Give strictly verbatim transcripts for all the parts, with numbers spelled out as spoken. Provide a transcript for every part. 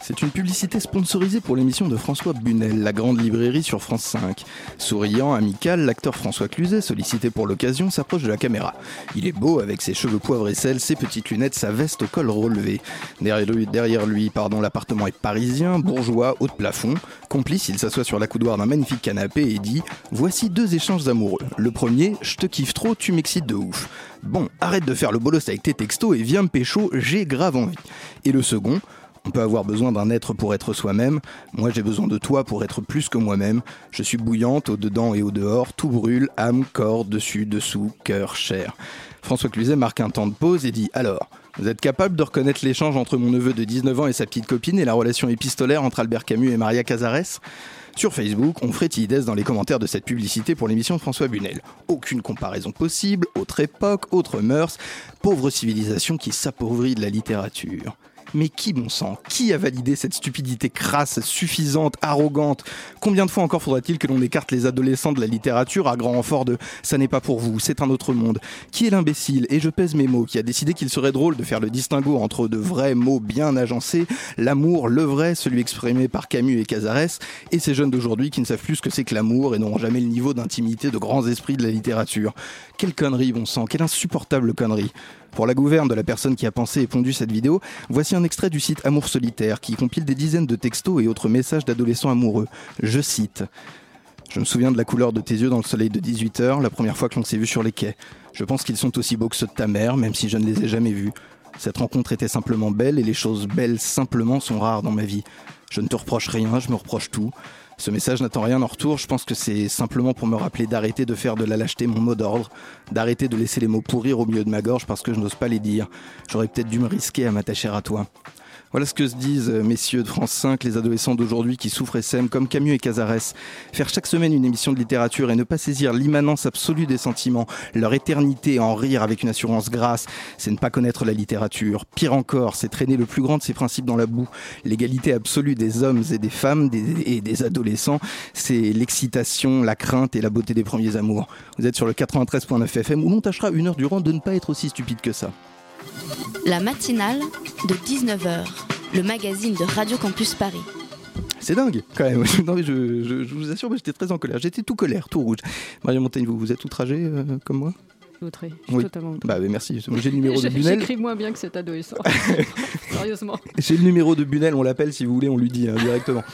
C'est une publicité sponsorisée pour l'émission de François Bunel, La Grande Librairie sur France cinq. Souriant, amical, l'acteur François Cluzet, sollicité pour l'occasion, s'approche de la caméra. Il est beau avec ses cheveux poivre et sel, ses petites lunettes, sa veste au col relevé. Derrière lui, derrière lui pardon, l'appartement est parisien, bourgeois, haut de plafond. Complice, il s'assoit sur l'accoudoir d'un magnifique canapé et dit « Voici deux échanges amoureux. Le premier, je te kiffe trop, tu m'excites de ouf. Bon, arrête de faire le bolos avec tes textos et viens me pécho, j'ai grave envie. Et le second, on peut avoir besoin d'un être pour être soi-même. Moi, j'ai besoin de toi pour être plus que moi-même. Je suis bouillante, au-dedans et au-dehors. Tout brûle, âme, corps, dessus, dessous, cœur, chair. » François Cluzet marque un temps de pause et dit « Alors, vous êtes capable de reconnaître l'échange entre mon neveu de dix-neuf ans et sa petite copine et la relation épistolaire entre Albert Camus et Maria Casarès ?» Sur Facebook, on frétille d'aise dans les commentaires de cette publicité pour l'émission de François Bunel. Aucune comparaison possible, autre époque, autre mœurs, pauvre civilisation qui s'appauvrit de la littérature. Mais qui, bon sang, qui a validé cette stupidité crasse, suffisante, arrogante ? Combien de fois encore faudra-t-il que l'on écarte les adolescents de la littérature à grand renfort de « ça n'est pas pour vous, c'est un autre monde ». Qui est l'imbécile, et je pèse mes mots, qui a décidé qu'il serait drôle de faire le distinguo entre de vrais mots bien agencés, l'amour, le vrai, celui exprimé par Camus et Casarès, et ces jeunes d'aujourd'hui qui ne savent plus ce que c'est que l'amour et n'auront jamais le niveau d'intimité de grands esprits de la littérature. Quelle connerie, bon sang, quelle insupportable connerie. Pour la gouverne de la personne qui a pensé et pondu cette vidéo, voici un extrait du site Amour Solitaire qui compile des dizaines de textos et autres messages d'adolescents amoureux. Je cite « Je me souviens de la couleur de tes yeux dans le soleil de dix-huit heures, la première fois que l'on s'est vu sur les quais. Je pense qu'ils sont aussi beaux que ceux de ta mère, même si je ne les ai jamais vus. Cette rencontre était simplement belle et les choses belles simplement sont rares dans ma vie. Je ne te reproche rien, je me reproche tout. » Ce message n'attend rien en retour, je pense que c'est simplement pour me rappeler d'arrêter de faire de la lâcheté mon mot d'ordre, d'arrêter de laisser les mots pourrir au milieu de ma gorge parce que je n'ose pas les dire. J'aurais peut-être dû me risquer à m'attacher à toi. Voilà ce que se disent, messieurs de France cinq, les adolescents d'aujourd'hui qui souffrent et s'aiment comme Camus et Casarès. Faire chaque semaine une émission de littérature et ne pas saisir l'immanence absolue des sentiments, leur éternité et en rire avec une assurance grasse, c'est ne pas connaître la littérature. Pire encore, c'est traîner le plus grand de ses principes dans la boue. L'égalité absolue des hommes et des femmes des, et des adolescents, c'est l'excitation, la crainte et la beauté des premiers amours. Vous êtes sur le quatre-vingt-treize virgule neuf F M où l'on tâchera une heure durant de ne pas être aussi stupide que ça. La matinale de dix-neuf heures, le magazine de Radio Campus Paris. C'est dingue, quand même. Non, mais je, je, je vous assure, j'étais très en colère. J'étais tout colère, tout rouge. Marion Montaigne, vous, vous êtes outragé euh, comme moi ? Outré, je suis oui. totalement outré. Bah, merci, j'ai le numéro de Bunel. J'écris moins bien que cet adolescent, sérieusement. J'ai le numéro de Bunel, on l'appelle si vous voulez, on lui dit hein, directement.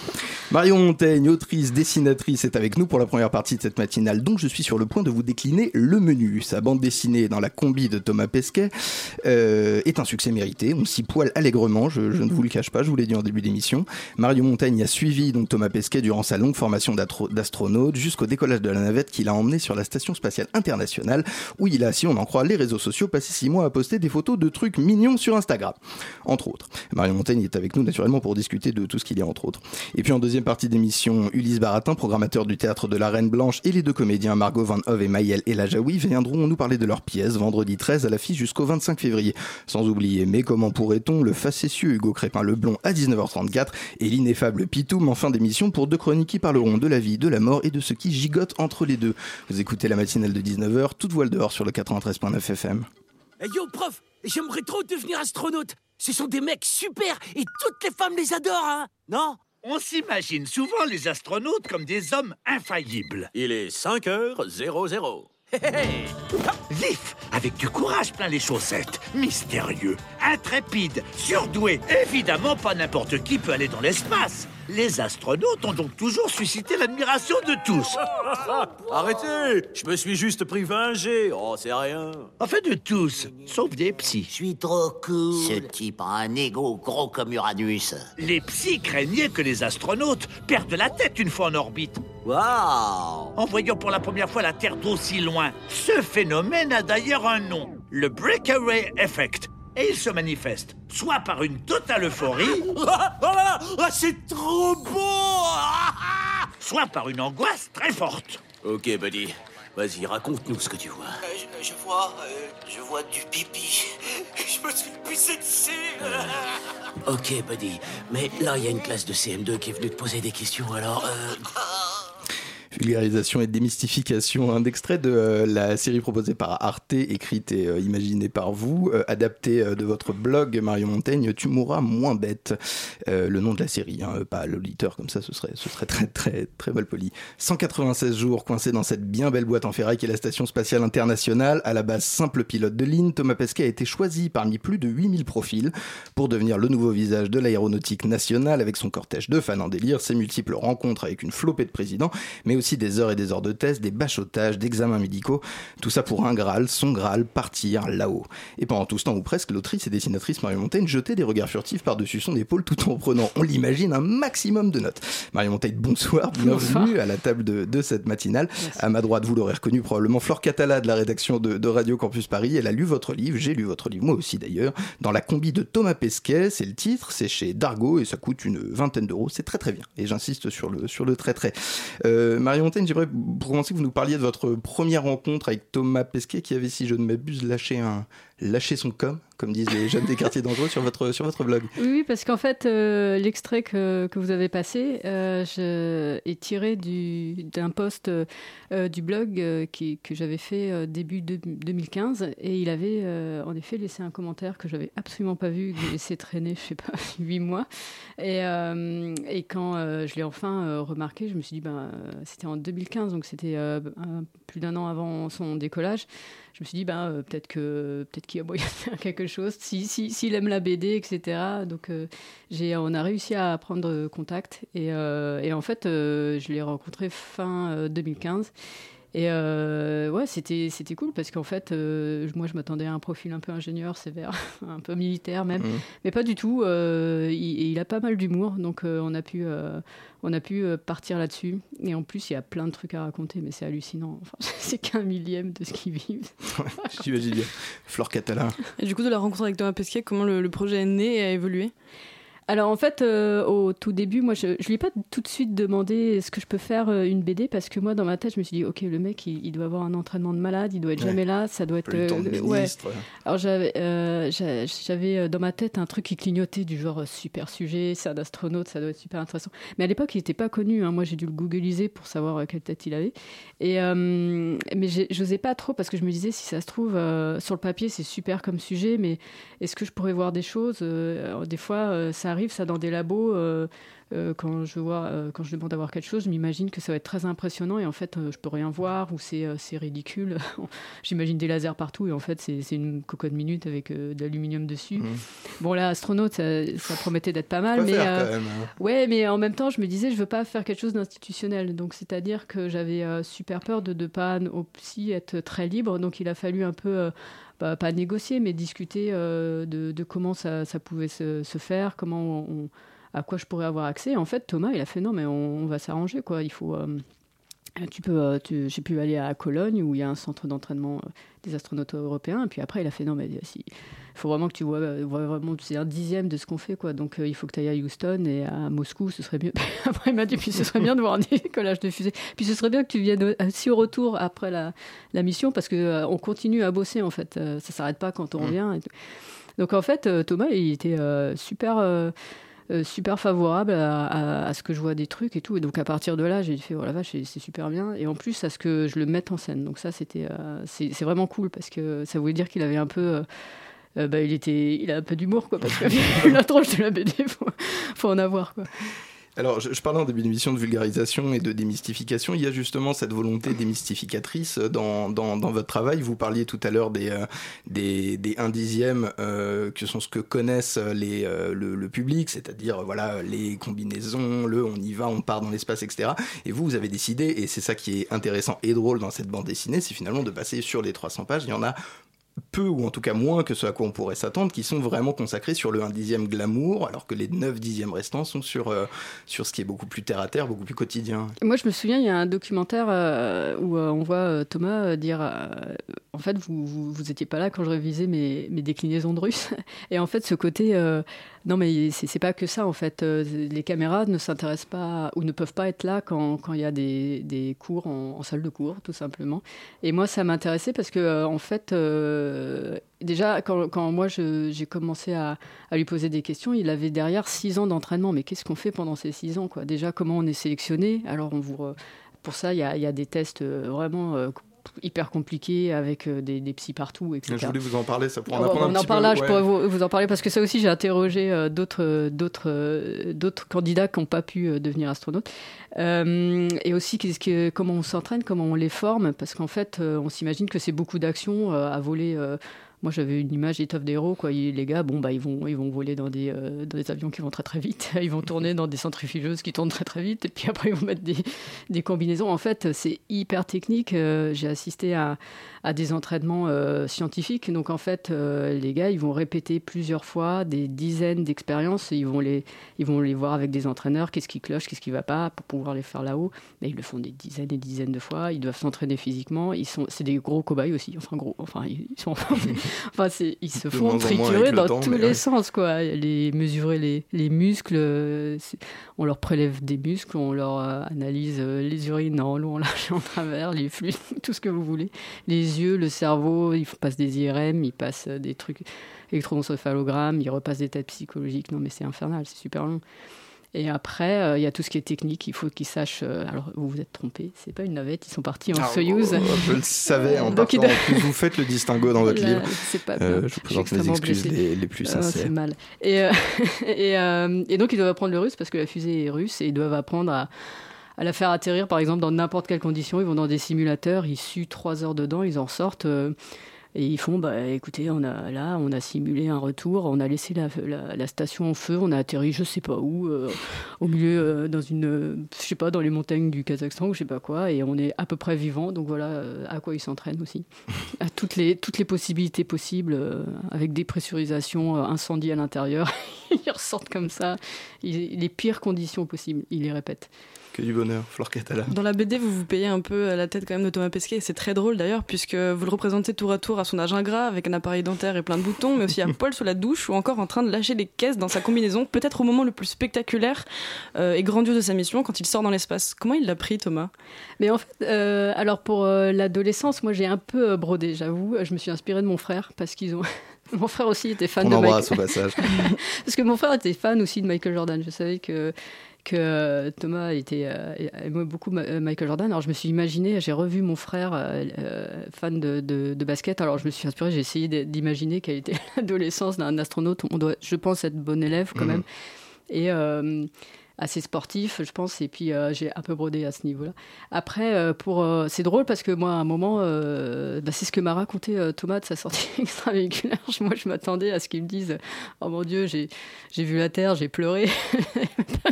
Marion Montaigne, autrice, dessinatrice, est avec nous pour la première partie de cette matinale. Donc je suis sur le point de vous décliner le menu. Sa bande dessinée dans la combi de Thomas Pesquet euh, est un succès mérité. On s'y poile allègrement, je, je ne vous le cache pas, je vous l'ai dit en début d'émission. Marion Montaigne a suivi donc, Thomas Pesquet durant sa longue formation d'astronaute jusqu'au décollage de la navette qui l'a emmené sur la Station Spatiale Internationale où il a, si on en croit les réseaux sociaux, passé six mois à poster des photos de trucs mignons sur Instagram, entre autres. Marion Montaigne est avec nous naturellement pour discuter de tout ce qu'il y a entre autres. Et puis en deuxième partie d'émission, Ulysse Baratin, programmateur du Théâtre de la Reine Blanche, et les deux comédiens Margot Van Hove et Maïel Elajaoui viendront nous parler de leur pièce Vendredi treize à l'affiche jusqu'au vingt-cinq février. Sans oublier, mais comment pourrait-on, le facétieux Hugo Crépin-Leblond à dix-neuf heures trente-quatre et l'ineffable Pitoum en fin d'émission pour deux chroniques qui parleront de la vie, de la mort et de ce qui gigote entre les deux. Vous écoutez la matinale de dix-neuf heures, toute voile dehors sur le quatre-vingt-treize virgule neuf F M. Hey yo prof, j'aimerais trop devenir astronaute. Ce sont des mecs super et toutes les femmes les adorent, hein, non ? On s'imagine souvent les astronautes comme des hommes infaillibles. Il est cinq heures zéro zéro. Hé hé ! Vif, avec du courage plein les chaussettes, mystérieux, intrépide, surdoué. Évidemment, pas n'importe qui peut aller dans l'espace. Les astronautes ont donc toujours suscité l'admiration de tous. Arrêtez, je me suis juste pris vingt G, oh c'est rien. Enfin de tous, sauf des psys. Je suis trop cool. Ce type a un égo gros comme Uranus. Les psys craignaient que les astronautes perdent la tête une fois en orbite. Waouh! En voyant pour la première fois la Terre d'aussi loin. Ce phénomène a d'ailleurs un nom. le breakaway effect. Et il se manifeste, soit par une totale euphorie... Oh là là, oh, c'est trop beau! Soit par une angoisse très forte. Ok, buddy. Vas-y, raconte-nous ce que tu vois. Euh, je, je vois... Euh, je vois du pipi. Je me suis pissé dessus. Euh, ok, buddy. Mais là, il y a une classe de C M deux qui est venue te poser des questions, alors... Euh... Vulgarisation et démystification, un extrait de euh, la série proposée par Arte, écrite et euh, imaginée par vous, euh, adaptée euh, de votre blog Marion Montaigne, Tu mourras moins bête, euh, le nom de la série, hein, pas l'auditeur, comme ça ce serait, ce serait très très très mal poli. cent quatre-vingt-seize jours coincés dans cette bien belle boîte en ferraille qu'est la Station Spatiale Internationale, à la base simple pilote de ligne, Thomas Pesquet a été choisi parmi plus de huit mille profils pour devenir le nouveau visage de l'aéronautique nationale, avec son cortège de fans en délire, ses multiples rencontres avec une flopée de présidents, mais aussi aussi des heures et des heures de tests, des bachotages, d'examens médicaux, tout ça pour un Graal, son Graal, partir là-haut. Et pendant tout ce temps, ou presque, l'autrice et dessinatrice Marion Montaigne jetait des regards furtifs par-dessus son épaule tout en prenant, on l'imagine, un maximum de notes. Marion Montaigne, bonsoir, bienvenue à la table de, de cette matinale. Merci. À ma droite, vous l'aurez reconnu probablement, Flor Catala de la rédaction de, de Radio Campus Paris. Elle a lu votre livre, j'ai lu votre livre, moi aussi d'ailleurs, dans la combi de Thomas Pesquet, c'est le titre, c'est chez Dargo et ça coûte une vingtaine d'euros, c'est très très bien. Et j'insiste sur le, sur le très très. Euh, Marion Montaigne, j'aimerais pour commencer que vous nous parliez de votre première rencontre avec Thomas Pesquet qui avait, si je ne m'abuse, lâché, un, lâché son com, comme disent les jeunes des quartiers dangereux, sur votre, sur votre blog. Oui, parce qu'en fait, euh, l'extrait que, que vous avez passé euh, je, est tiré du, d'un post euh, du blog euh, qui, que j'avais fait euh, début de, deux mille quinze et il avait euh, en effet laissé un commentaire que je n'avais absolument pas vu, que j'ai laissé traîner, je ne sais pas, huit mois. Et, euh, et quand euh, je l'ai enfin euh, remarqué, je me suis dit, ben, c'était en deux mille quinze, donc c'était euh, plus d'un an avant son décollage. Je me suis dit, ben, euh, peut-être, que, peut-être qu'il y a moyen de faire quelque chose, s'il si, si, si aime la B D, et cetera. Donc, euh, j'ai, on a réussi à prendre contact. Et, euh, et en fait, euh, je l'ai rencontré fin euh, deux mille quinze. Et euh, ouais, c'était, c'était cool parce qu'en fait, euh, moi, je m'attendais à un profil un peu ingénieur, sévère, un peu militaire même. Mmh. Mais pas du tout. Euh, il, il a pas mal d'humour, donc euh, on a pu... Euh, On a pu partir là-dessus. Et en plus, il y a plein de trucs à raconter, mais c'est hallucinant. Enfin, c'est qu'un millième de ce qu'ils vivent. Ouais, j'imagine bien. Flor Catala. Et du coup, de la rencontre avec Thomas Pesquet, comment le, le projet est né et a évolué ? Alors en fait, euh, au tout début, moi, je ne lui ai pas tout de suite demandé est-ce que je peux faire euh, une B D, parce que moi, dans ma tête, je me suis dit, ok, le mec, il, il doit avoir un entraînement de malade, il doit être ouais. jamais là, ça doit être... Plus le temps de euh, ouais. ministre. Alors j'avais, euh, j'avais, j'avais dans ma tête un truc qui clignotait du genre super sujet, c'est un astronaute, ça doit être super intéressant. Mais à l'époque, il n'était pas connu, hein. Moi, j'ai dû le googliser pour savoir quelle tête il avait. Et, euh, mais je n'osais pas trop, parce que je me disais, si ça se trouve, euh, sur le papier, c'est super comme sujet, mais est-ce que je pourrais voir des choses euh, Des fois, euh, ça arrive ça dans des labos euh, euh, quand je vois euh, quand je demande à voir quelque chose, je m'imagine que ça va être très impressionnant et en fait euh, je peux rien voir ou c'est euh, c'est ridicule. J'imagine des lasers partout et en fait c'est c'est une cocotte minute avec euh, de l'aluminium dessus. Mmh. Bon là astronaute ça, ça promettait d'être pas mal mais faire, euh, quand même, hein. Ouais, mais en même temps je me disais je veux pas faire quelque chose d'institutionnel. Donc c'est-à-dire que j'avais euh, super peur de de pas aussi être très libre, donc il a fallu un peu euh, Bah, pas négocier, mais discuter euh, de, de comment ça, ça pouvait se, se faire, comment on, on, à quoi je pourrais avoir accès. Et en fait, Thomas, il a fait non, mais on, on va s'arranger, quoi. Il faut, euh, tu peux, euh, tu, j'ai pu aller à Cologne où il y a un centre d'entraînement des astronautes européens. Et puis après, il a fait non, mais si, faut vraiment que tu vois, vois vraiment, c'est un dixième de ce qu'on fait, quoi. Donc euh, il faut que tu ailles à Houston et à Moscou, ce serait mieux. Après, il m'a dit, puis ce serait bien de voir un décollage de fusée. Puis ce serait bien que tu viennes aussi au retour après la, la mission, parce qu'on euh, continue à bosser, en fait. Euh, ça ne s'arrête pas quand on mmh. revient. Et tout. Donc en fait, euh, Thomas, il était euh, super... Euh, Euh, super favorable à, à, à ce que je vois des trucs et tout. Et donc, à partir de là, j'ai fait, oh la vache, c'est, c'est super bien. Et en plus, à ce que je le mette en scène. Donc ça, c'était, euh, c'est, c'est vraiment cool parce que ça voulait dire qu'il avait un peu... Euh Euh, bah, il, était, il a un peu d'humour, quoi, parce que la tranche de la B D, il faut, faut en avoir, quoi. Alors, je, je parlais en début d'émission de vulgarisation et de démystification. Il y a justement cette volonté démystificatrice dans, dans, dans votre travail. Vous parliez tout à l'heure des, euh, des, des un dixième euh, que sont ce que connaissent les, euh, le, le public, c'est-à-dire voilà, les combinaisons, le on y va, on part dans l'espace, et cetera. Et vous, vous avez décidé, et c'est ça qui est intéressant et drôle dans cette bande dessinée, c'est finalement de passer sur les trois cents pages. Il y en a peu, ou en tout cas moins que ce à quoi on pourrait s'attendre, qui sont vraiment consacrés sur le un dixième glamour, alors que les neuf dixièmes restants sont sur, euh, sur ce qui est beaucoup plus terre-à-terre, beaucoup plus quotidien. Moi, je me souviens, il y a un documentaire euh, où euh, on voit euh, Thomas euh, dire euh, « En fait, vous, vous, vous étiez pas là quand je révisais mes, mes déclinaisons de russe. » Et en fait, ce côté euh, « Non, mais c'est, c'est pas que ça, en fait. Euh, les caméras ne s'intéressent pas ou ne peuvent pas être là quand il y a des, des cours en, en salle de cours, tout simplement. » Et moi, ça m'intéressait parce que, euh, en fait... Euh, Déjà, quand, quand moi, je, j'ai commencé à, à lui poser des questions, il avait derrière six ans d'entraînement. Mais qu'est-ce qu'on fait pendant ces six ans, quoi ? Déjà, comment on est sélectionné ? Alors, on vous, pour ça, il y a, y a des tests vraiment... Euh, hyper compliqué avec des, des psys partout, et cetera. Je voulais vous en parler, ça pourrait en apprendre on, on un en petit parle peu. Là, ouais. Je pourrais vous, vous en parler parce que ça aussi, j'ai interrogé euh, d'autres, d'autres, euh, d'autres candidats qui n'ont pas pu euh, devenir astronautes. Euh, et aussi, qu'est-ce que, comment on s'entraîne, comment on les forme, parce qu'en fait, euh, on s'imagine que c'est beaucoup d'actions euh, à voler. Euh, Moi, j'avais une image étoffe des héros, quoi. Les gars, bon, bah, ils vont, ils vont voler dans des, euh, dans des avions qui vont très très vite. Ils vont tourner dans des centrifugeuses qui tournent très très vite. Et puis après, ils vont mettre des, des combinaisons. En fait, c'est hyper technique. Euh, j'ai assisté à, à des entraînements euh, scientifiques. Donc, en fait, euh, les gars, ils vont répéter plusieurs fois des dizaines d'expériences. Ils vont les, ils vont les voir avec des entraîneurs. Qu'est-ce qui cloche, qu'est-ce qui ne va pas, pour pouvoir les faire là-haut. Mais ils le font des dizaines et dizaines de fois. Ils doivent s'entraîner physiquement. Ils sont, c'est des gros cobayes aussi. Enfin, gros. Enfin, ils sont... Enfin, c'est, ils se font triturer dans temps, tous les ouais. sens, quoi. Les, mesurer les, les muscles, on leur prélève des muscles, on leur euh, analyse euh, les urines en long, en large, en travers, les flux, tout ce que vous voulez. Les yeux, le cerveau, ils passent des I R M, ils passent des trucs électroencéphalogrammes, ils repassent des tests psychologiques. Non, mais c'est infernal, c'est super long. Et après, il euh, y a tout ce qui est technique. Il faut qu'ils sachent... Euh, alors, vous vous êtes trompés, c'est pas une navette. Ils sont partis en alors, Soyouz. Je le savais en partant. Doit... Vous faites le distinguo dans votre livre. C'est pas bien. Euh, je vous présente les excuses les, les plus sincères. Oh, c'est mal. Et, euh, et, euh, et donc, ils doivent apprendre le russe parce que la fusée est russe. Et ils doivent apprendre à, à la faire atterrir, par exemple, dans n'importe quelle condition. Ils vont dans des simulateurs. Ils suent trois heures dedans. Ils en sortent... Euh, Et ils font, bah, écoutez, on a, là, on a simulé un retour, on a laissé la, la, la station en feu, on a atterri je ne sais pas où, euh, au milieu, euh, dans une, euh, je sais pas, dans les montagnes du Kazakhstan ou je ne sais pas quoi, et on est à peu près vivant, donc voilà euh, à quoi ils s'entraînent aussi. À toutes les, toutes les possibilités possibles, euh, avec dépressurisation, euh, incendie à l'intérieur, ils ressortent comme ça, ils, les pires conditions possibles, ils les répètent. Que du bonheur, Flor Catala. Dans la B D, vous vous payez un peu la tête quand même de Thomas Pesquet. C'est très drôle d'ailleurs, puisque vous le représentez tour à tour à son âge ingrat, avec un appareil dentaire et plein de boutons, mais aussi à poil sous la douche ou encore en train de lâcher des caisses dans sa combinaison, peut-être au moment le plus spectaculaire euh, et grandiose de sa mission, quand il sort dans l'espace. Comment il l'a pris, Thomas ? Mais en fait, euh, alors pour euh, l'adolescence, moi j'ai un peu euh, brodé, j'avoue. Je me suis inspirée de mon frère, parce qu'ils ont... Mon frère aussi était fan On de Michael. On embrasse au passage. Parce que mon frère était fan aussi de Michael Jordan. Je savais que... que Thomas était, euh, aimait beaucoup Michael Jordan. Alors, je me suis imaginé, j'ai revu mon frère euh, fan de, de, de basket. Alors, je me suis inspirée, j'ai essayé d'imaginer quelle était l'adolescence d'un astronaute. On doit, je pense, être bon élève quand mmh. même. Et... Euh, assez sportif, je pense, et puis euh, j'ai un peu brodé à ce niveau-là. Après, euh, pour, euh, c'est drôle parce que moi, à un moment, euh, bah, c'est ce que m'a raconté euh, Thomas de sa sortie extravéhiculaire. Moi, je m'attendais à ce qu'il me dise « Oh mon Dieu, j'ai, j'ai vu la Terre, j'ai pleuré. »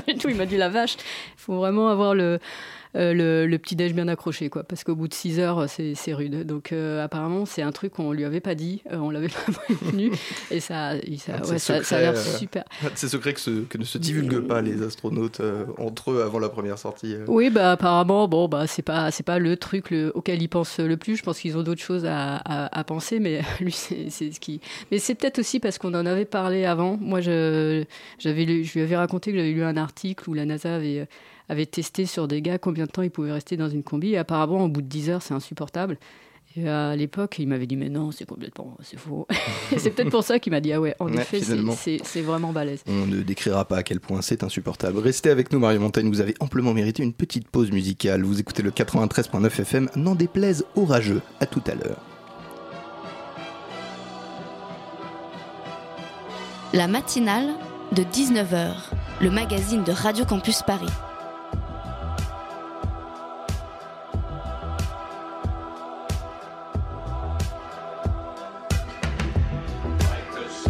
Et tout, il m'a dit « La vache, il faut vraiment avoir le... » Euh, le, le petit-déj bien accroché, quoi, parce qu'au bout de six heures, c'est, c'est rude. Donc, euh, apparemment, c'est un truc qu'on lui avait pas dit, euh, on l'avait pas prévenu, et ça, il, ça, ouais, secret, ça, ça a l'air super. Euh, c'est secret que, ce, que ne se divulguent pas les astronautes euh, entre eux avant la première sortie. Euh. Oui, bah apparemment, bon, bah c'est pas, c'est pas le truc le, auquel ils pensent le plus. Je pense qu'ils ont d'autres choses à, à, à penser, mais lui, c'est, c'est ce qui. Mais c'est peut-être aussi parce qu'on en avait parlé avant. Moi, je, j'avais, lu, je lui avais raconté que j'avais lu un article où la NASA avait. avait testé sur des gars combien de temps ils pouvaient rester dans une combi. Et apparemment, au bout de dix heures, c'est insupportable. Et à l'époque, il m'avait dit « Mais non, c'est complètement... c'est faux. » Et c'est peut-être pour ça qu'il m'a dit « Ah ouais, en ouais, effet, c'est, c'est, c'est vraiment balèze. » On ne décrira pas à quel point c'est insupportable. Restez avec nous, Marion Montaigne. Vous avez amplement mérité une petite pause musicale. Vous écoutez le quatre-vingt-treize virgule neuf F M. N'en déplaise aux rageux. À tout à l'heure. La matinale de dix-neuf heures. Le magazine de Radio Campus Paris. Come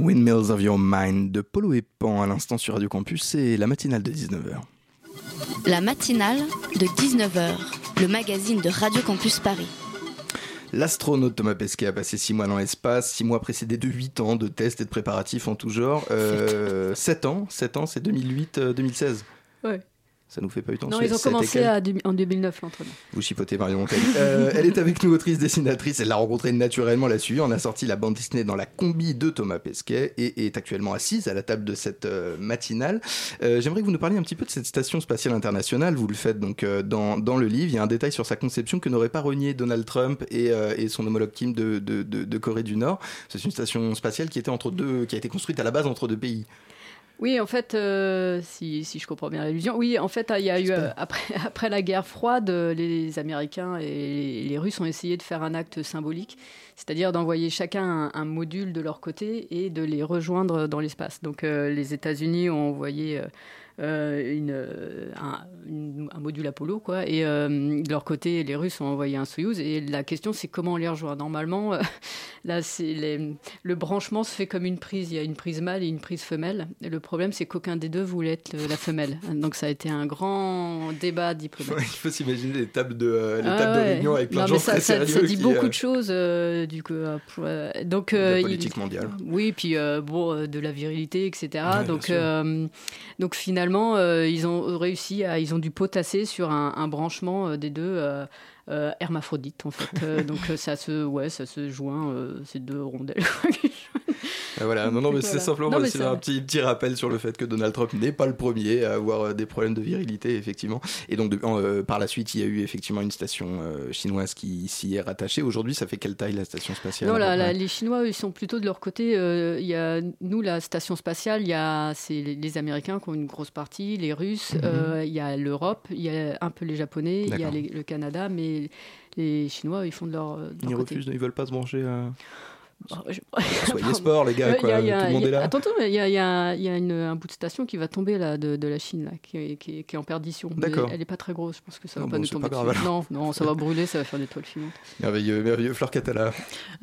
Windmills of Your Mind de Polo et Pan à l'instant sur Radio Campus, c'est la matinale de dix-neuf heures. La matinale de dix-neuf heures, le magazine de Radio Campus Paris. L'astronaute Thomas Pesquet a passé six mois dans l'espace, six mois précédés de huit ans de tests et de préparatifs en tout genre. Euh, sept ans, sept ans, c'est deux mille huit deux mille seize. Ouais. Ça nous fait pas eu tant de temps. Non, ils ont commencé à, en deux mille neuf l'entraînement. Vous chipotez Marion Montaigne. euh, elle est avec nous, autrice, dessinatrice. Elle l'a rencontrée naturellement, l'a suivie. On a sorti la bande dessinée dans la combi de Thomas Pesquet et est actuellement assise à la table de cette euh, matinale. Euh, j'aimerais que vous nous parliez un petit peu de cette station spatiale internationale. Vous le faites donc euh, dans, dans le livre. Il y a un détail sur sa conception que n'aurait pas renié Donald Trump et, euh, et son homologue Kim de, de, de, de Corée du Nord. C'est une station spatiale qui était entre deux, qui a été construite à la base entre deux pays. Oui, en fait, euh, si, si je comprends bien l'allusion, oui, en fait, il y a eu, euh, après, après la guerre froide, les Américains et les, les Russes ont essayé de faire un acte symbolique, c'est-à-dire d'envoyer chacun un, un module de leur côté et de les rejoindre dans l'espace. Donc, euh, les États-Unis ont envoyé euh, une, un, une, un module Apollo, quoi, et euh, de leur côté, les Russes ont envoyé un Soyouz. Et la question, c'est comment on les rejoint. Normalement, euh, là, c'est les, le branchement se fait comme une prise. Il y a une prise mâle et une prise femelle. Le Le problème, c'est qu'aucun des deux voulait être la femelle. Donc, ça a été un grand débat diplomatique. Ouais, il faut s'imaginer les tables de, euh, les ah, tables ouais. de réunion avec plein non, de gens ça, très ça, sérieux. Ça dit qui, beaucoup euh... de choses. Euh, du coup, euh, donc, euh, la politique il, mondiale. Oui, puis euh, bon, de la virilité, et cetera. Ouais, donc, euh, donc, finalement, euh, ils ont réussi à... Ils ont dû potasser sur un, un branchement des deux... Euh, Euh, hermaphrodite en fait euh, donc ça se ouais ça se joint euh, ces deux rondelles. euh, voilà non non mais voilà. C'est simplement non, c'est un petit petit rappel sur le fait que Donald Trump n'est pas le premier à avoir des problèmes de virilité effectivement et donc de, euh, par la suite il y a eu effectivement une station euh, chinoise qui s'y est rattachée. Aujourd'hui ça fait quelle taille la station spatiale? Non là, là, les Chinois ils sont plutôt de leur côté. Il euh, y a nous la station spatiale il y a c'est les, les Américains qui ont une grosse partie, les Russes, il mm-hmm. euh, y a l'Europe, il y a un peu les Japonais, il y a les, le Canada mais les Chinois, ils font de leur, de leur ils côté. Refusent, ils veulent pas se brancher à... Bah, je... Soyez sport, les gars, quoi. A, tout a, le monde a, est là. Attends, il y a, y a, y a une, un bout de station qui va tomber là, de, de la Chine, là, qui, qui, qui est en perdition. D'accord. Mais elle n'est pas très grosse, je pense que ça ne va non, pas bon, nous tomber pas dessus. Non, non, ça va brûler, ça va faire des toiles filantes. Merveilleux, merveilleux. Flor Catala.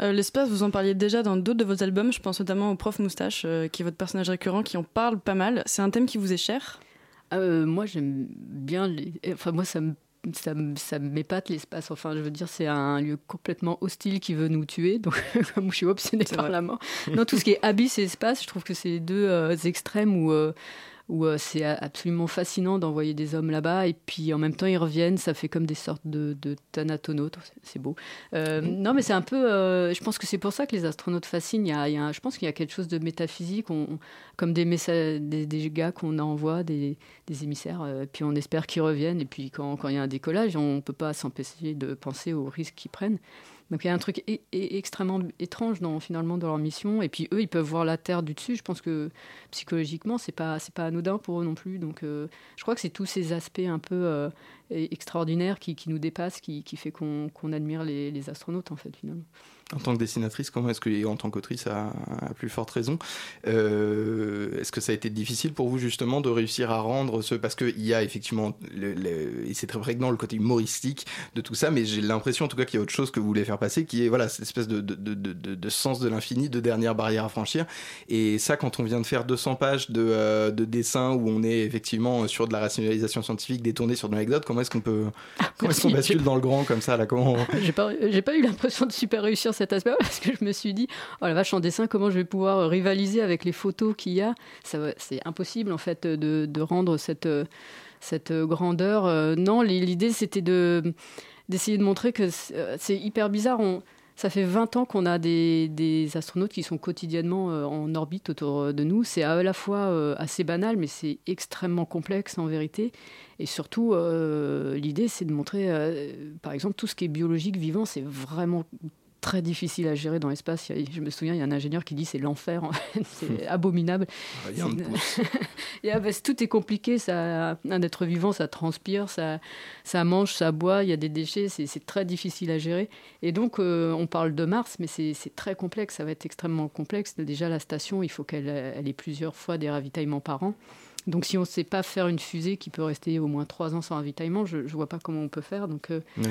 Euh, l'espace, vous en parliez déjà dans d'autres de vos albums, je pense notamment au Prof Moustache, euh, qui est votre personnage récurrent, qui en parle pas mal. C'est un thème qui vous est cher? euh, Moi, j'aime bien... Les... Enfin, moi, ça me... Ça, ça m'épate l'espace, enfin je veux dire c'est un lieu complètement hostile qui veut nous tuer donc comme je suis obsédée par la mort. Non, tout ce qui est abysse et espace, je trouve que c'est les deux euh, extrêmes où, euh, où euh, c'est absolument fascinant d'envoyer des hommes là-bas et puis en même temps ils reviennent, ça fait comme des sortes de, de thanatonautes, c'est beau. Euh, non mais c'est un peu, euh, je pense que c'est pour ça que les astronautes fascinent, il y a, il y a, je pense qu'il y a quelque chose de métaphysique, on, on, comme des, messa- des, des gars qu'on envoie, des, des émissaires, euh, puis on espère qu'ils reviennent et puis quand, quand il y a un décollage, on ne peut pas s'empêcher de penser aux risques qu'ils prennent. Donc il y a un truc é- é- extrêmement étrange dans, finalement dans leur mission. Et puis eux, ils peuvent voir la Terre du dessus. Je pense que psychologiquement, c'est pas c'est pas anodin pour eux non plus. Donc euh, je crois que c'est tous ces aspects un peu euh, extraordinaires qui, qui nous dépassent, qui, qui fait qu'on, qu'on admire les, les astronautes en fait finalement. En tant que dessinatrice, comment est-ce que, et en tant qu'autrice à, à plus forte raison, euh, est-ce que ça a été difficile pour vous justement de réussir à rendre ce... Parce qu'il y a effectivement, le, le, et c'est très prégnant, le côté humoristique de tout ça, mais j'ai l'impression en tout cas qu'il y a autre chose que vous voulez faire passer, qui est voilà, cette espèce de, de, de, de, de sens de l'infini, de dernière barrière à franchir. Et ça, quand on vient de faire deux cents pages de, euh, de dessins où on est effectivement sur de la rationalisation scientifique, détournée sur de l'anecdote, comment est-ce qu'on peut... Ah, comment est-ce qu'on bascule j'ai... dans le grand comme ça là, comment on... j'ai, pas, j'ai pas eu l'impression de super réussir cet aspect parce que je me suis dit oh la vache en dessin comment je vais pouvoir rivaliser avec les photos qu'il y a, ça c'est impossible en fait de, de rendre cette cette grandeur. Euh, non l'idée c'était de d'essayer de montrer que c'est, c'est hyper bizarre. On ça fait vingt ans qu'on a des, des astronautes qui sont quotidiennement en orbite autour de nous. C'est à la fois assez banal, mais c'est extrêmement complexe en vérité. Et surtout, euh, l'idée, c'est de montrer, euh, par exemple, tout ce qui est biologique, vivant, c'est vraiment très difficile à gérer dans l'espace. Il y a, je me souviens, il y a un ingénieur qui dit c'est l'enfer, en fait. C'est abominable. Rien ne pousse. Et, ben, tout est compliqué. Ça, un être vivant, ça transpire, ça, ça mange, ça boit, il y a des déchets, c'est, c'est très difficile à gérer. Et donc, euh, on parle de Mars, mais c'est, c'est très complexe, ça va être extrêmement complexe. Déjà, la station, il faut qu'elle elle ait plusieurs fois des ravitaillements par an. Donc, si on ne sait pas faire une fusée qui peut rester au moins trois ans sans ravitaillement, je ne vois pas comment on peut faire. Donc, euh, oui.